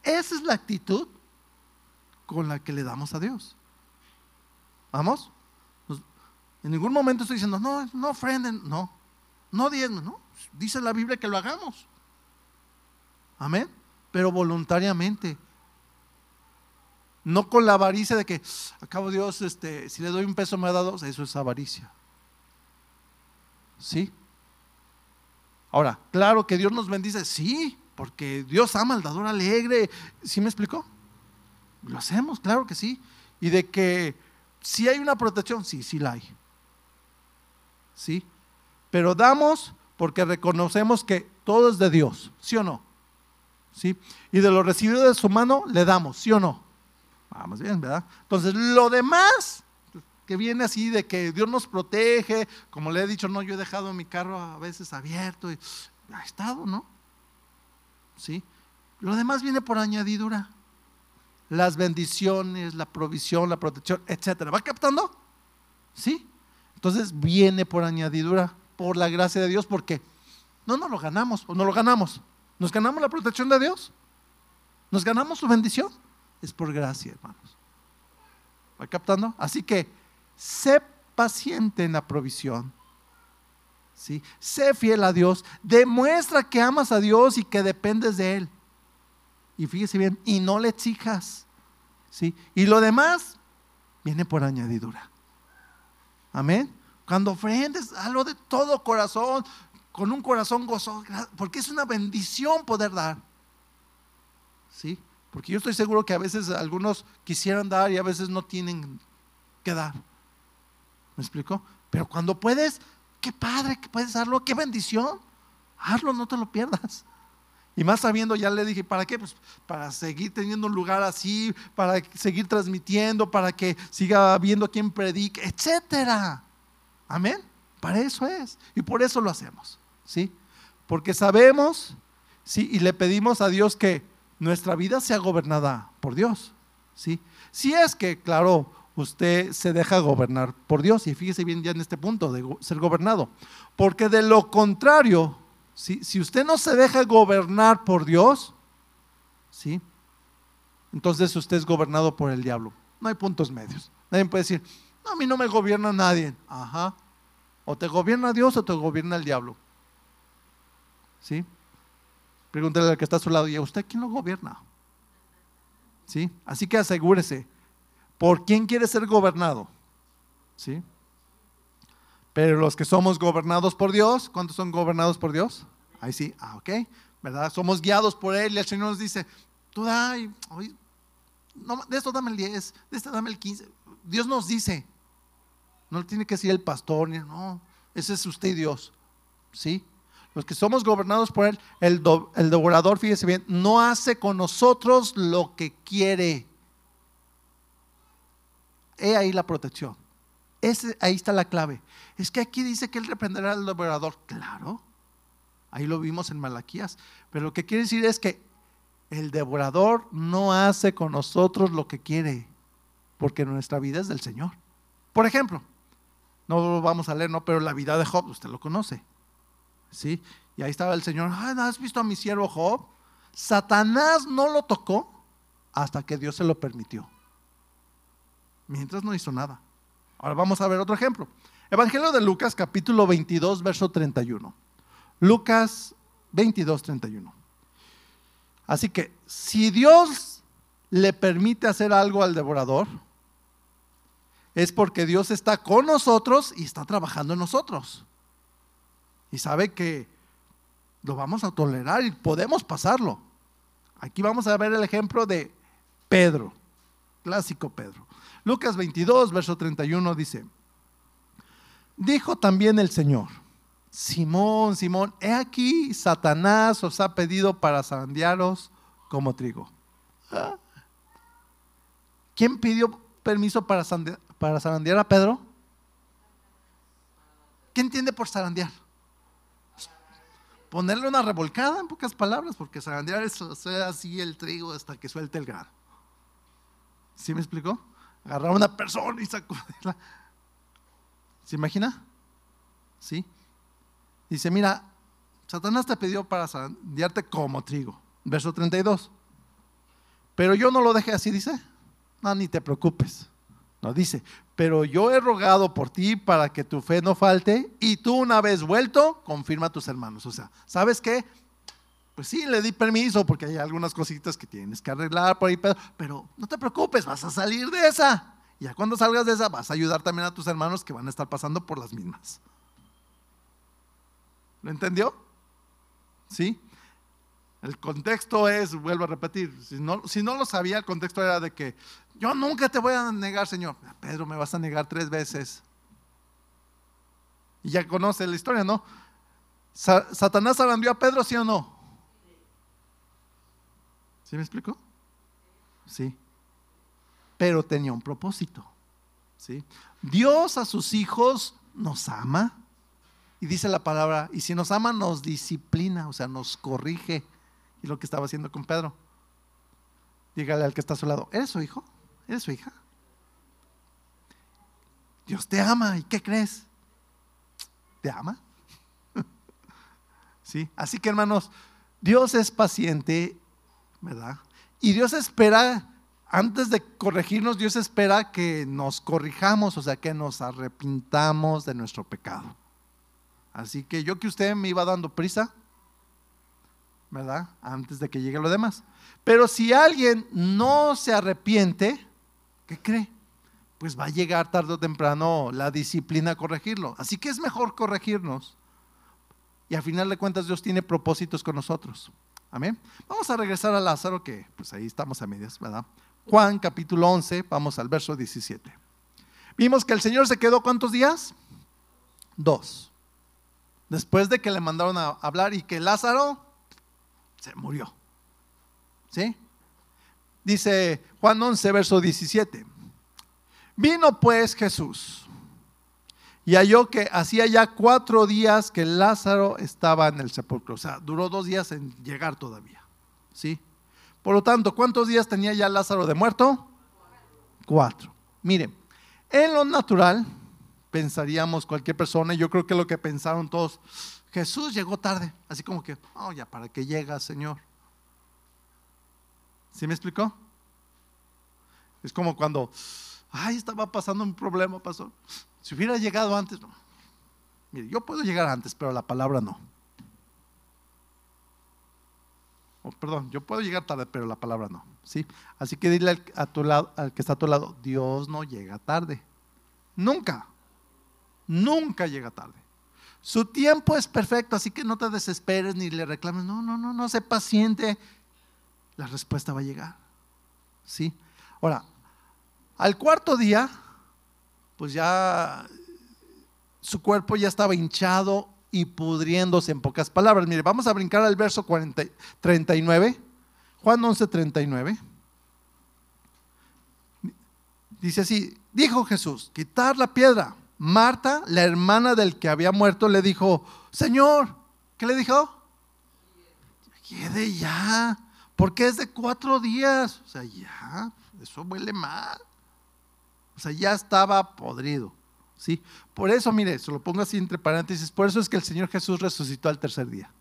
Esa es la actitud con la que le damos a Dios. ¿Vamos? En ningún momento estoy diciendo, no, no ofrenden, no, no diezmen, no. Dice la Biblia que lo hagamos. Amén. Pero voluntariamente. No con la avaricia de que, a cabo Dios, si le doy un peso me ha dado, eso es avaricia. ¿Sí? Ahora, claro que Dios nos bendice, sí, porque Dios ama al dador alegre. ¿Sí me explicó? Lo hacemos, claro que sí. Y de que si hay una protección, sí, sí la hay. ¿Sí? Pero damos porque reconocemos que todo es de Dios, ¿sí o no? ¿Sí? Y de lo recibido de su mano le damos, ¿sí o no? Vamos bien, ¿verdad? Entonces, lo demás que viene así de que Dios nos protege, como le he dicho, no, yo he dejado mi carro a veces abierto y ha estado, ¿no? ¿Sí? Lo demás viene por añadidura. Las bendiciones, la provisión, la protección, etcétera. ¿Va captando? ¿Sí? Entonces, viene por añadidura, por la gracia de Dios, porque no nos lo ganamos o no lo ganamos. ¿Nos ganamos la protección de Dios? ¿Nos ganamos su bendición? Es por gracia, hermanos. ¿Va captando? Así que, sé paciente en la provisión, ¿sí? Sé fiel a Dios, demuestra que amas a Dios y que dependes de Él. Y fíjese bien, y no le exijas, ¿sí? Y lo demás viene por añadidura. Amén. Cuando ofrendes, hazlo de todo corazón, con un corazón gozoso, porque es una bendición poder dar, ¿sí? Porque yo estoy seguro que a veces algunos quisieran dar y a veces no tienen que dar. ¿Me explico? Pero cuando puedes, qué padre que puedes darlo, qué bendición. Hazlo, no te lo pierdas. Y más sabiendo, ya le dije, ¿para qué? Pues para seguir teniendo un lugar así, para seguir transmitiendo, para que siga viendo quien predique, etcétera. Amén. Para eso es. Y por eso lo hacemos, ¿sí? Porque sabemos, ¿sí? Y le pedimos a Dios que nuestra vida sea gobernada por Dios, ¿sí? Si es que, claro, usted se deja gobernar por Dios, y fíjese bien ya en este punto de ser gobernado, porque de lo contrario, ¿sí? Si usted no se deja gobernar por Dios, ¿sí? Entonces usted es gobernado por el diablo. No hay puntos medios. Nadie puede decir, no, a mí no me gobierna nadie. Ajá. O te gobierna Dios o te gobierna el diablo, ¿sí? Pregúntale al que está a su lado, ¿y a usted quién lo gobierna? ¿Sí? Así que asegúrese, ¿por quién quiere ser gobernado? ¿Sí? Pero los que somos gobernados por Dios, ¿cuántos son gobernados por Dios? Ahí sí, ah, ok, ¿verdad? Somos guiados por Él y el Señor nos dice, tú da, no, de esto dame el 10, de esto dame el 15, Dios nos dice. No tiene que decir el pastor, no, ese es usted y Dios, ¿sí? Los que somos gobernados por Él, el devorador, fíjese bien, no hace con nosotros lo que quiere. He ahí la protección, ahí está la clave. Es que aquí dice que Él reprenderá al devorador, claro, ahí lo vimos en Malaquías, pero lo que quiere decir es que el devorador no hace con nosotros lo que quiere, porque nuestra vida es del Señor. Por ejemplo, no lo vamos a leer, no, pero la vida de Job, usted lo conoce, ¿sí? Y ahí estaba el Señor, ay, ¿has visto a mi siervo Job? Satanás no lo tocó hasta que Dios se lo permitió. Mientras no hizo nada. Ahora vamos a ver otro ejemplo. Evangelio de Lucas, capítulo 22, verso 31. Lucas 22:31. Así que si Dios le permite hacer algo al devorador, es porque Dios está con nosotros y está trabajando en nosotros. Y sabe que lo vamos a tolerar y podemos pasarlo. Aquí vamos a ver el ejemplo de Pedro, clásico Pedro. Lucas 22, verso 31 dice: dijo también el Señor: Simón, Simón, he aquí Satanás os ha pedido para zarandearos como trigo. ¿Ah? ¿Quién pidió permiso para zarandear a Pedro? ¿Qué entiende por zarandear? Ponerle una revolcada, en pocas palabras, porque zarandear es hacer así el trigo hasta que suelte el grano. ¿Sí me explicó? Agarrar a una persona y sacudirla. ¿Se imagina? ¿Sí? Dice, mira, Satanás te pidió para zarandearte como trigo. Verso 32. Pero yo no lo dejé así, dice. No, ni te preocupes. No, dice, pero yo he rogado por ti para que tu fe no falte y tú, una vez vuelto, confirma a tus hermanos. O sea, ¿sabes qué? Pues sí, le di permiso porque hay algunas cositas que tienes que arreglar por ahí, pero no te preocupes, vas a salir de esa. Y ya cuando salgas de esa vas a ayudar también a tus hermanos que van a estar pasando por las mismas. ¿Lo entendió? ¿Sí? El contexto es, vuelvo a repetir, si no lo sabía, el contexto era de que yo nunca te voy a negar, Señor. Pedro, me vas a negar 3 veces. Y ya conoce la historia, ¿no? ¿Satanás zarandeó a Pedro, sí o no? ¿Sí me explico? Sí. Pero tenía un propósito. ¿Sí? Dios a sus hijos nos ama. Y dice la palabra, y si nos ama nos disciplina, o sea, nos corrige. Y lo que estaba haciendo con Pedro. Dígale al que está a su lado, ¿eres su hijo? ¿Eres su hija? Dios te ama, ¿y qué crees? ¿Te ama? ¿Sí? Así que, hermanos, Dios es paciente, ¿verdad? Y Dios espera, antes de corregirnos, Dios espera que nos corrijamos, o sea, que nos arrepintamos de nuestro pecado. Así que yo que usted me iba dando prisa, ¿verdad? Antes de que llegue lo demás. Pero si alguien no se arrepiente, ¿qué cree? Pues va a llegar tarde o temprano la disciplina a corregirlo. Así que es mejor corregirnos. Y al final de cuentas Dios tiene propósitos con nosotros. Amén. Vamos a regresar a Lázaro, que pues ahí estamos a medias, ¿verdad? Juan capítulo 11, vamos al verso 17. Vimos que el Señor se quedó ¿cuántos días? 2. Después de que le mandaron a hablar y que Lázaro se murió. ¿Sí? Dice Juan 11, verso 17. Vino pues Jesús y halló que hacía ya 4 días que Lázaro estaba en el sepulcro. O sea, duró 2 días en llegar todavía. ¿Sí? Por lo tanto, ¿cuántos días tenía ya Lázaro de muerto? 4. Miren, en lo natural pensaríamos cualquier persona, y yo creo que lo que pensaron todos, Jesús llegó tarde, así como que, oh ya, ¿para qué llega, Señor? ¿Sí me explicó? Es como cuando, ay, estaba pasando un problema, pasó, si hubiera llegado antes, no. Mire, yo puedo llegar antes, pero la palabra no. Oh, perdón, yo puedo llegar tarde, pero la palabra no, ¿sí? Así que dile a tu lado, al que está a tu lado, Dios no llega tarde, nunca. Nunca llega tarde. Su tiempo es perfecto, así que no te desesperes ni le reclames. No, sé paciente. La respuesta va a llegar. ¿Sí? Ahora, al 4º día, pues ya su cuerpo ya estaba hinchado y pudriéndose, en pocas palabras. Mire, vamos a brincar al verso 39, Juan 11, 39. Dice así, dijo Jesús, quitar la piedra. Marta, la hermana del que había muerto, le dijo, Señor, ¿qué le dijo? Quede ya, porque es de 4 días, o sea, ya, eso huele mal, o sea, ya estaba podrido, ¿sí? Por eso, mire, se lo pongo así entre paréntesis, por eso es que el Señor Jesús resucitó al 3er día,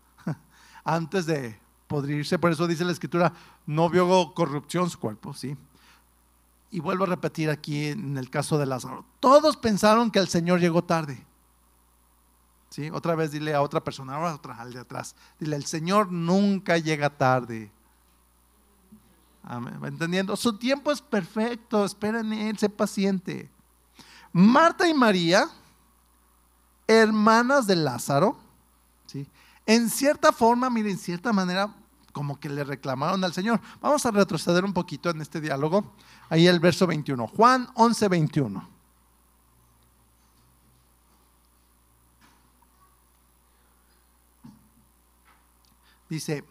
antes de podrirse, por eso dice la Escritura, no vio corrupción su cuerpo, ¿sí? Y vuelvo a repetir aquí en el caso de Lázaro, todos pensaron que el Señor llegó tarde, ¿Sí? Otra vez dile a otra persona, ahora otra, al de atrás, dile: el Señor nunca llega tarde. Amén. ¿Va entendiendo? Su tiempo es perfecto, espera en Él, sé paciente. Marta y María, hermanas de Lázaro, ¿sí?, en cierta forma, miren, en cierta manera, como que le reclamaron al Señor. Vamos a retroceder un poquito en este diálogo, ahí el verso 21, Juan 11:21. Dice: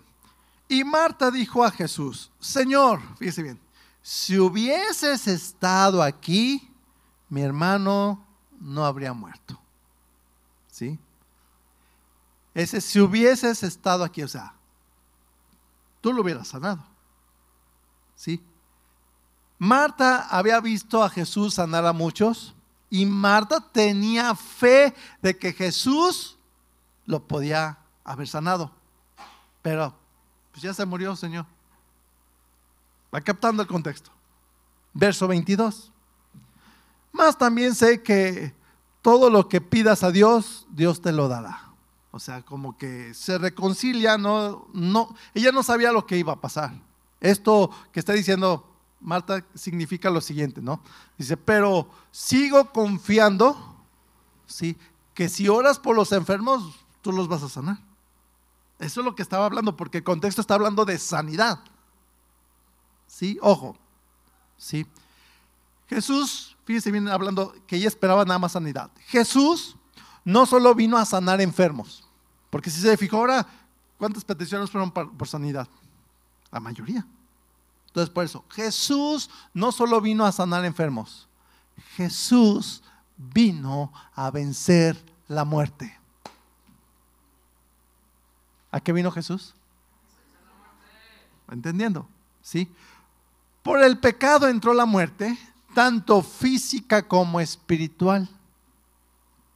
y Marta dijo a Jesús: Señor, fíjese bien, si hubieses estado aquí, mi hermano no habría muerto. ¿Sí? Ese si hubieses estado aquí, o sea, tú lo hubieras sanado. ¿Sí? Marta había visto a Jesús sanar a muchos y Marta tenía fe de que Jesús lo podía haber sanado. Pero pues ya se murió, Señor. Va captando el contexto. Verso 22. Mas también sé que todo lo que pidas a Dios, Dios te lo dará. O sea, como que se reconcilia, no, ella no sabía lo que iba a pasar. Esto que está diciendo Marta significa lo siguiente, ¿no? Dice: pero sigo confiando, ¿sí?, que si oras por los enfermos, tú los vas a sanar. Eso es lo que estaba hablando, porque el contexto está hablando de sanidad. ¿Sí? Ojo, ¿sí? Jesús, fíjense bien, hablando que ella esperaba nada más sanidad. Jesús no solo vino a sanar enfermos, porque si se fijó ahora, ¿cuántas peticiones fueron por sanidad? La mayoría. Entonces, por eso, Jesús no solo vino a sanar enfermos, Jesús vino a vencer la muerte. ¿A qué vino Jesús? ¿Entendiendo? ¿Sí? Por el pecado entró la muerte, tanto física como espiritual.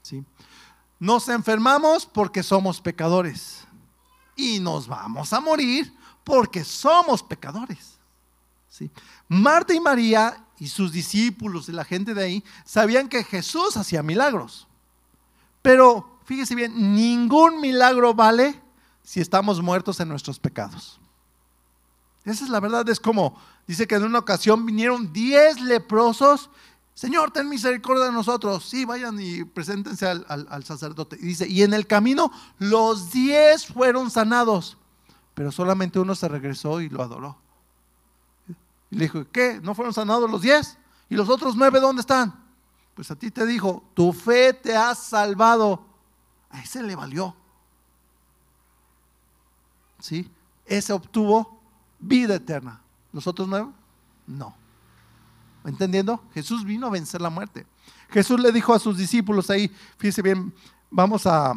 ¿Sí? Nos enfermamos porque somos pecadores y nos vamos a morir porque somos pecadores. ¿Sí? Marta y María y sus discípulos y la gente de ahí sabían que Jesús hacía milagros, pero fíjese bien, ningún milagro vale si estamos muertos en nuestros pecados. Esa es la verdad. Es como, dice que en una ocasión vinieron 10 leprosos. Señor, ten misericordia de nosotros. Sí, vayan y preséntense al sacerdote. Y dice, y en el camino los 10 fueron sanados, pero solamente uno se regresó y lo adoró. Y le dijo: ¿qué? ¿No fueron sanados los 10? ¿Y los otros 9 dónde están? Pues a ti te dijo, tu fe te ha salvado. A ese le valió. ¿Sí? Ese obtuvo vida eterna. ¿Los otros 9? No. ¿Entendiendo? Jesús vino a vencer la muerte. Jesús le dijo a sus discípulos ahí, fíjese bien, vamos a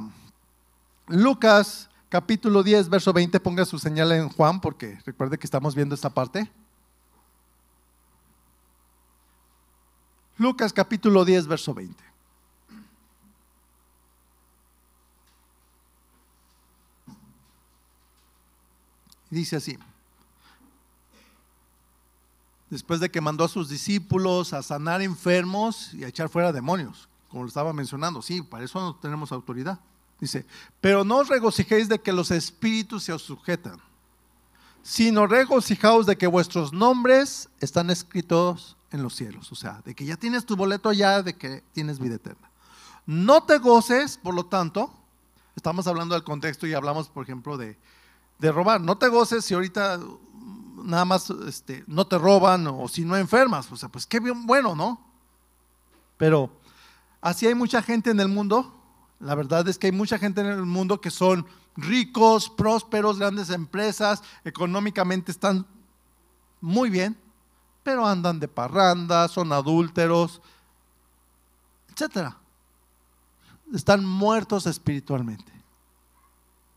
Lucas capítulo 10, verso 20, ponga su señal en Juan, porque recuerde que estamos viendo esta parte. Lucas capítulo 10, verso 20. Dice así: después de que mandó a sus discípulos a sanar enfermos y a echar fuera demonios, como lo estaba mencionando, sí, para eso no tenemos autoridad. Dice: pero no os regocijéis de que los espíritus se os sujetan, sino regocijaos de que vuestros nombres están escritos en los cielos. O sea, de que ya tienes tu boleto allá, de que tienes vida eterna. No te goces, por lo tanto, estamos hablando del contexto y hablamos, por ejemplo, de robar. No te goces si ahorita nada más no te roban, o si no enfermas, o sea, pues qué bien, bueno, ¿no? Pero así hay mucha gente en el mundo. La verdad es que hay mucha gente en el mundo que son ricos, prósperos, grandes empresas, económicamente están muy bien, pero andan de parranda, son adúlteros, etcétera. Están muertos espiritualmente.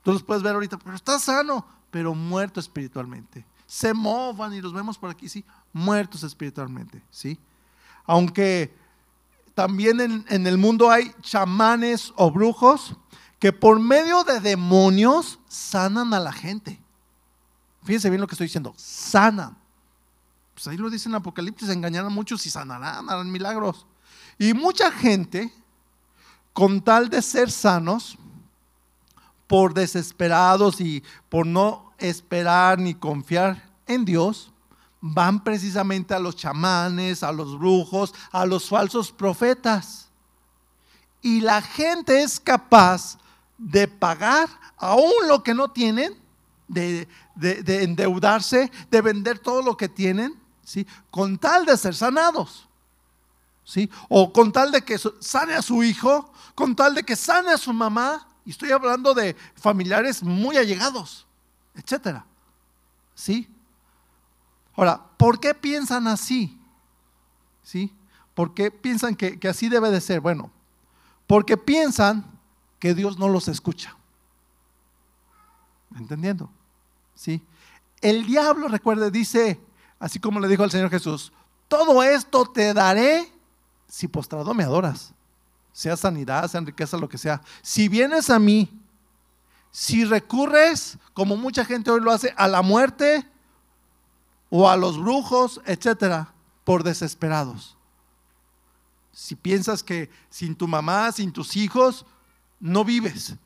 Tú los puedes ver ahorita, pero está sano, pero muerto espiritualmente. Se movan y los vemos por aquí, sí, muertos espiritualmente, sí. Aunque también en el mundo hay chamanes o brujos que por medio de demonios sanan a la gente. Fíjense bien lo que estoy diciendo, sanan. Pues ahí lo dice en Apocalipsis, engañarán a muchos y sanarán, harán milagros. Y mucha gente con tal de ser sanos, por desesperados y por no esperar ni confiar en Dios, van precisamente a los chamanes, a los brujos, a los falsos profetas. Y la gente es capaz de pagar aún lo que no tienen, de endeudarse, de vender todo lo que tienen, ¿sí?, con tal de ser sanados. ¿Sí? O con tal de que sane a su hijo, con tal de que sane a su mamá, y estoy hablando de familiares muy allegados, etcétera. ¿Sí? Ahora, ¿por qué piensan así? ¿Sí? ¿Por qué piensan que así debe de ser? Bueno, porque piensan que Dios no los escucha. ¿Entendiendo? ¿Sí? El diablo, recuerde, dice, así como le dijo al Señor Jesús, todo esto te daré si postrado me adoras, sea sanidad, sea riqueza, lo que sea. Si vienes a mí, si recurres, como mucha gente hoy lo hace, a la muerte o a los brujos, etcétera, por desesperados. Si piensas que sin tu mamá, sin tus hijos, no vives,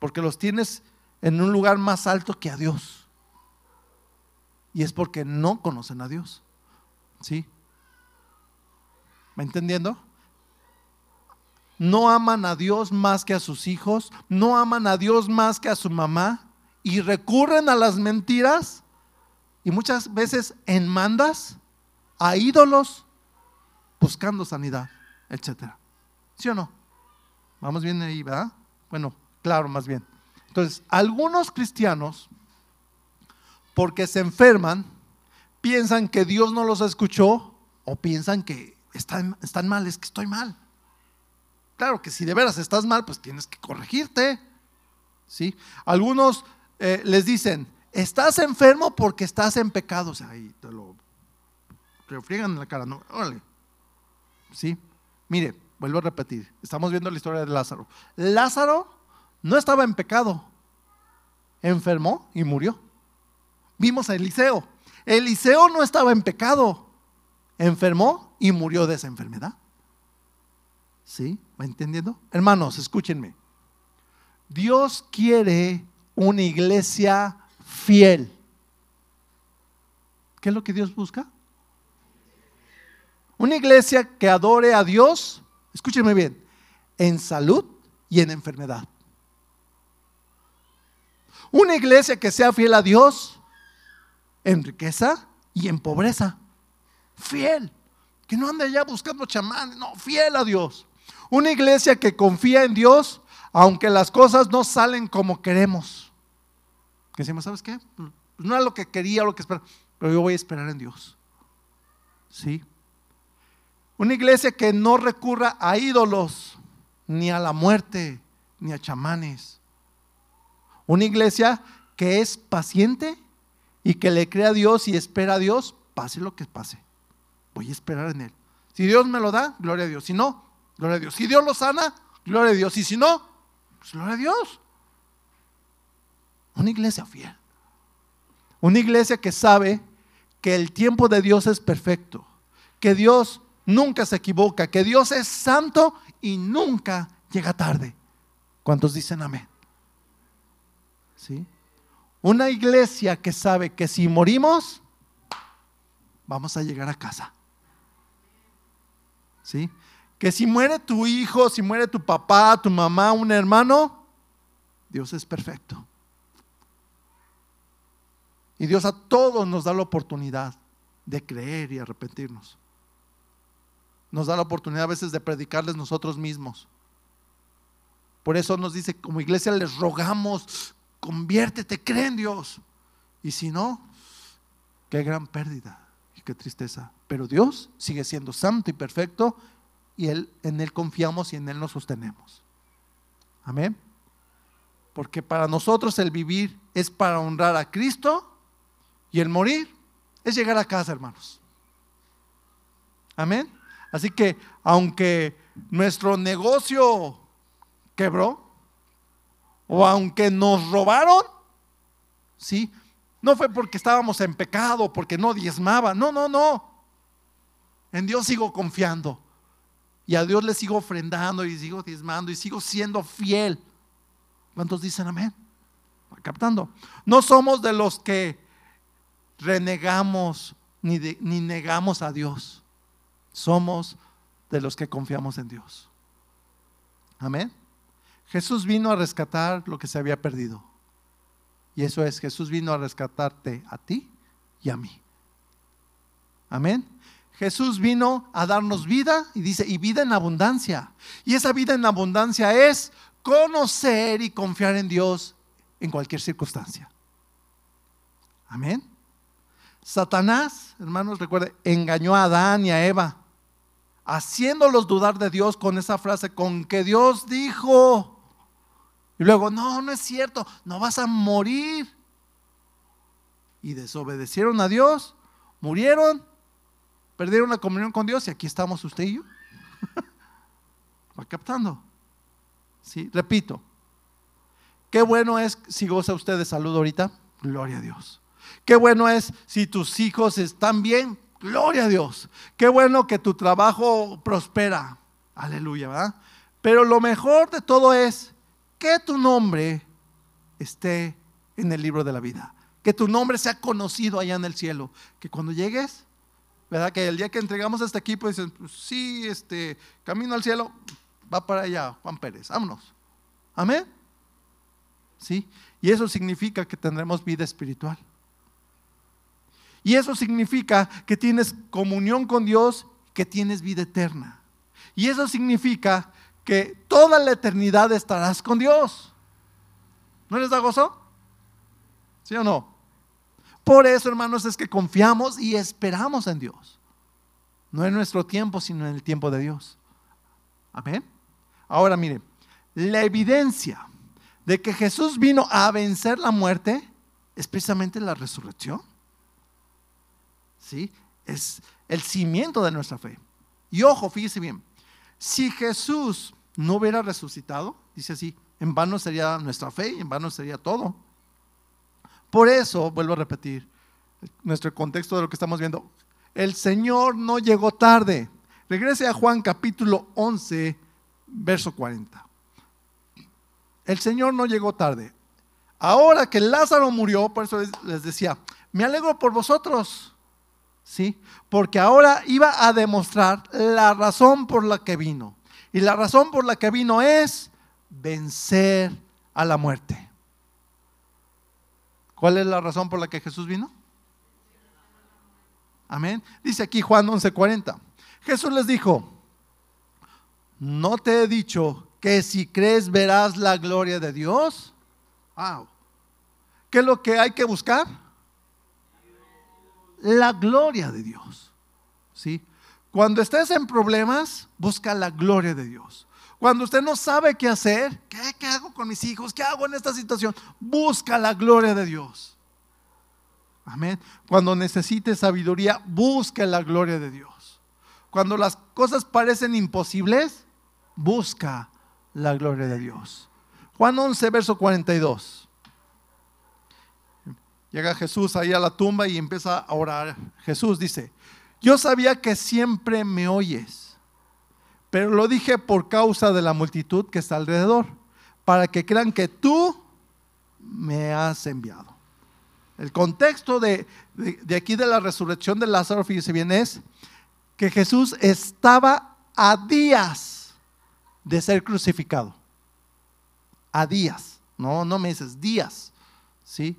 porque los tienes en un lugar más alto que a Dios. Y es porque no conocen a Dios, ¿sí? ¿Me entendiendo? No aman a Dios más que a sus hijos, no aman a Dios más que a su mamá, y recurren a las mentiras y muchas veces en mandas a ídolos buscando sanidad, etcétera. ¿Sí o no? Vamos bien ahí, ¿verdad? Bueno, claro, más bien. Entonces, algunos cristianos, porque se enferman, piensan que Dios no los escuchó, o piensan que están mal, es que estoy mal. Claro que si de veras estás mal, pues tienes que corregirte, ¿sí? Algunos les dicen, estás enfermo porque estás en pecados. Ahí te lo friegan en la cara, no, órale, ¿sí? Mire, vuelvo a repetir, estamos viendo la historia de Lázaro. Lázaro no estaba en pecado, enfermó y murió. Vimos a Eliseo. Eliseo no estaba en pecado, enfermó y murió de esa enfermedad. ¿Sí? ¿Me entendiendo? Hermanos, escúchenme. Dios quiere una iglesia fiel. ¿Qué es lo que Dios busca? Una iglesia que adore a Dios, escúchenme bien, en salud y en enfermedad. Una iglesia que sea fiel a Dios en riqueza y en pobreza, fiel, que no ande allá buscando chamanes, no, fiel a Dios. Una iglesia que confía en Dios, aunque las cosas no salen como queremos. Que decimos, ¿sabes qué? No era lo que quería, lo que esperaba, pero yo voy a esperar en Dios. ¿Sí? Una iglesia que no recurra a ídolos, ni a la muerte, ni a chamanes. Una iglesia que es paciente y que le cree a Dios y espera a Dios, pase lo que pase, voy a esperar en Él. Si Dios me lo da, gloria a Dios. Si no, gloria a Dios. Si Dios lo sana, gloria a Dios. Y si no, pues gloria a Dios. Una iglesia fiel. Una iglesia que sabe que el tiempo de Dios es perfecto, que Dios nunca se equivoca, que Dios es santo y nunca llega tarde. ¿Cuántos dicen amén? ¿Sí? Una iglesia que sabe que si morimos, vamos a llegar a casa. ¿Sí? Que si muere tu hijo, si muere tu papá, tu mamá, un hermano, Dios es perfecto. Y Dios a todos nos da la oportunidad de creer y arrepentirnos. Nos da la oportunidad a veces de predicarles nosotros mismos. Por eso nos dice, como iglesia les rogamos, conviértete, cree en Dios. Y si no, qué gran pérdida y qué tristeza. Pero Dios sigue siendo santo y perfecto, y en Él confiamos y en Él nos sostenemos. Amén. Porque para nosotros el vivir es para honrar a Cristo, y el morir es llegar a casa, hermanos. Amén. Así que aunque nuestro negocio quebró, o aunque nos robaron, ¿sí?, no fue porque estábamos en pecado, porque no diezmaba, no, no, no, en Dios sigo confiando, Y a Dios le sigo ofrendando y sigo diezmando y sigo siendo fiel. ¿Cuántos dicen amén? Captando. No somos de los que renegamos ni negamos a Dios. Somos de los que confiamos en Dios. Amén. Jesús vino a rescatar lo que se había perdido. Y eso es, Jesús vino a rescatarte a ti y a mí. Amén. Jesús vino a darnos vida y dice, y vida en abundancia. Y esa vida en abundancia es conocer y confiar en Dios en cualquier circunstancia. Amén. Satanás, hermanos, recuerden, engañó a Adán y a Eva, haciéndolos dudar de Dios con esa frase, con que Dios dijo. Y luego, no, no es cierto, no vas a morir. Y desobedecieron a Dios, murieron, perdieron la comunión con Dios y aquí estamos usted y yo. ¿Va captando? Sí, repito. Qué bueno es si goza usted de salud ahorita, gloria a Dios. Qué bueno es si tus hijos están bien, gloria a Dios. Qué bueno que tu trabajo prospera, aleluya, ¿verdad? Pero lo mejor de todo es que tu nombre esté en el libro de la vida. Que tu nombre sea conocido allá en el cielo. Que cuando llegues, ¿verdad? Que el día que entregamos este equipo dicen, pues sí, camino al cielo, va para allá Juan Pérez, vámonos. Amén. ¿Sí? Y eso significa que tendremos vida espiritual. Y eso significa que tienes comunión con Dios, que tienes vida eterna. Y eso significa que toda la eternidad estarás con Dios. ¿No les da gozo? ¿Sí o no? Por eso, hermanos, es que confiamos y esperamos en Dios. No en nuestro tiempo, sino en el tiempo de Dios. Amén. Ahora miren, la evidencia de que Jesús vino a vencer la muerte es precisamente la resurrección. ¿Sí? Es el cimiento de nuestra fe. Y ojo, fíjese bien, si Jesús no hubiera resucitado, dice así, en vano sería nuestra fe, en vano sería todo. Por eso, vuelvo a repetir, nuestro contexto de lo que estamos viendo, el Señor no llegó tarde. Regrese a Juan capítulo 11, verso 40. El Señor no llegó tarde. Ahora que Lázaro murió, por eso les decía, me alegro por vosotros, ¿sí? Porque ahora iba a demostrar la razón por la que vino. Y la razón por la que vino es vencer a la muerte. ¿Cuál es la razón por la que Jesús vino? Amén. Dice aquí Juan 11:40. Jesús les dijo, no te he dicho que si crees verás la gloria de Dios. Wow. ¿Qué es lo que hay que buscar? La gloria de Dios. ¿Sí? Cuando estés en problemas, busca la gloria de Dios. Cuando usted no sabe qué hacer, ¿qué hago con mis hijos? ¿Qué hago en esta situación? Busca la gloria de Dios. Amén. Cuando necesites sabiduría, busca la gloria de Dios. Cuando las cosas parecen imposibles, busca la gloria de Dios. Juan 11, verso 42. Llega Jesús ahí a la tumba y empieza a orar. Jesús dice, yo sabía que siempre me oyes, pero lo dije por causa de la multitud que está alrededor, para que crean que tú me has enviado. El contexto de aquí de la resurrección de Lázaro, fíjense bien, es que Jesús estaba a días de ser crucificado, a días, no meses, días, ¿sí?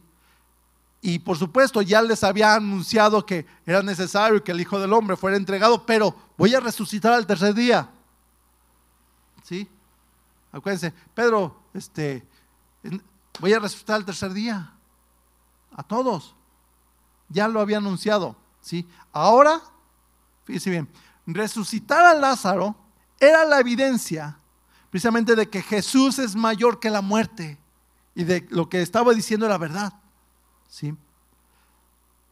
Y por supuesto ya les había anunciado que era necesario que el Hijo del Hombre fuera entregado, pero voy a resucitar al tercer día, ¿sí? Acuérdense, Pedro, voy a resucitar al tercer día, a todos, ya lo había anunciado, ¿sí? Ahora, fíjense bien, resucitar a Lázaro era la evidencia precisamente de que Jesús es mayor que la muerte y de lo que estaba diciendo era verdad, ¿sí?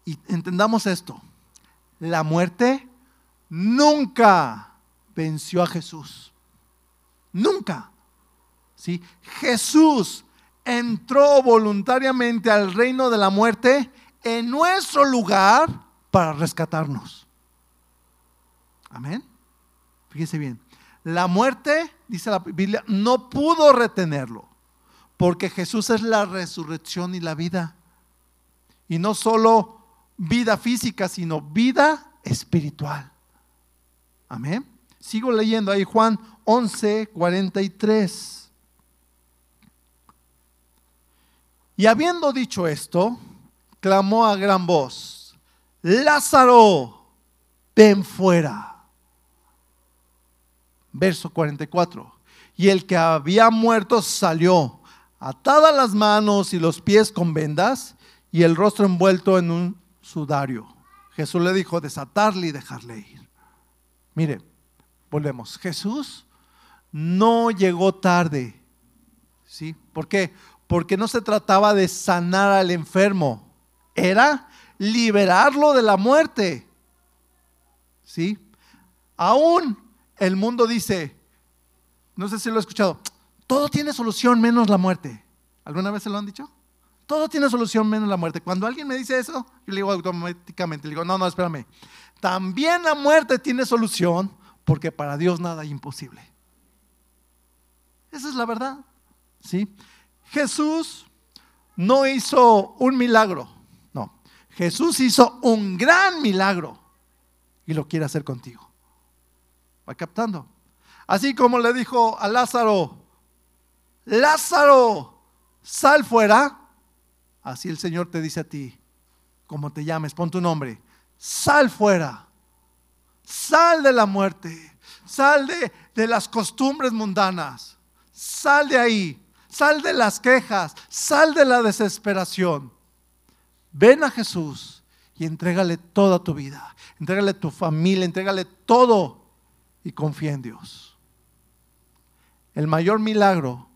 Y entendamos esto, la muerte nunca venció a Jesús, nunca, ¿sí? Jesús entró voluntariamente al reino de la muerte en nuestro lugar para rescatarnos, amén, fíjense bien. La muerte, dice la Biblia, no pudo retenerlo, porque Jesús es la resurrección y la vida. Y no solo vida física, sino vida espiritual. Amén. Sigo leyendo ahí Juan 11:43. Y habiendo dicho esto, clamó a gran voz: Lázaro, ven fuera. Verso 44. Y el que había muerto salió, atadas las manos y los pies con vendas y el rostro envuelto en un sudario. Jesús le dijo: desatarle y dejarle ir. Mire, volvemos. Jesús no llegó tarde. ¿Sí? ¿Por qué? Porque no se trataba de sanar al enfermo. Era liberarlo de la muerte. ¿Sí? Aún el mundo dice, no sé si lo he escuchado, todo tiene solución menos la muerte. ¿Alguna vez se lo han dicho? Todo tiene solución menos la muerte. Cuando alguien me dice eso, yo le digo automáticamente, le digo, no, espérame. También la muerte tiene solución, porque para Dios nada es imposible. Esa es la verdad. ¿Sí? Jesús no hizo un milagro. No, Jesús hizo un gran milagro y lo quiere hacer contigo. Va captando. Así como le dijo a Lázaro: Lázaro, sal fuera. Así el Señor te dice a ti, como te llames, pon tu nombre, sal fuera. Sal de la muerte, sal de las costumbres mundanas, sal de ahí, sal de las quejas, sal de la desesperación. Ven a Jesús y entrégale toda tu vida, entrégale tu familia, entrégale todo y confía en Dios. El mayor milagro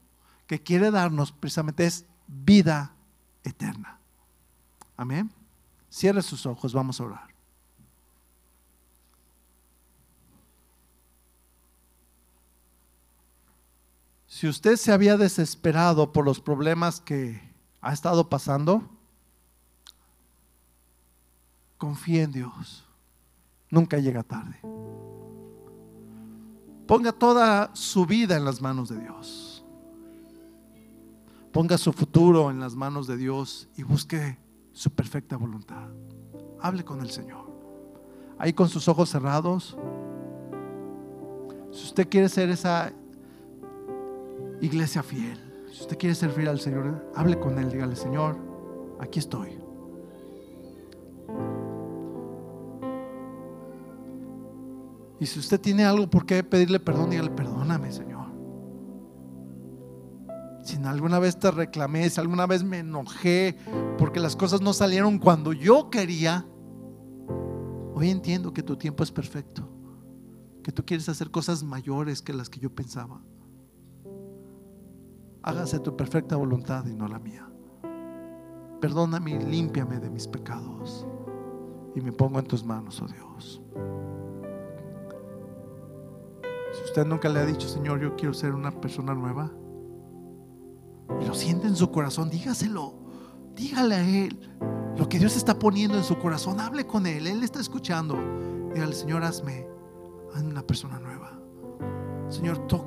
que quiere darnos precisamente es vida eterna. Amén. Cierre sus ojos, vamos a orar. Si usted se había desesperado por los problemas que ha estado pasando, confíe en Dios. Nunca llega tarde. Ponga toda su vida en las manos de Dios. Ponga su futuro en las manos de Dios y busque su perfecta voluntad. Hable con el Señor. Ahí con sus ojos cerrados. Si usted quiere ser esa iglesia fiel, si usted quiere ser fiel al Señor, hable con Él, dígale: Señor, aquí estoy. Y si usted tiene algo por qué pedirle perdón, dígale: perdóname, Señor, si alguna vez te reclamé, si alguna vez me enojé porque las cosas no salieron cuando yo quería. Hoy entiendo que tu tiempo es perfecto, que tú quieres hacer cosas mayores que las que yo pensaba. Hágase tu perfecta voluntad y no la mía. Perdóname y límpiame de mis pecados. Y me pongo en tus manos, oh Dios. Si usted nunca le ha dicho: Señor, yo quiero ser una persona nueva, y lo siente en su corazón, dígaselo. Dígale a Él lo que Dios está poniendo en su corazón. Hable con Él, Él está escuchando. Dígale: Señor, hazme una persona nueva. Señor, toca.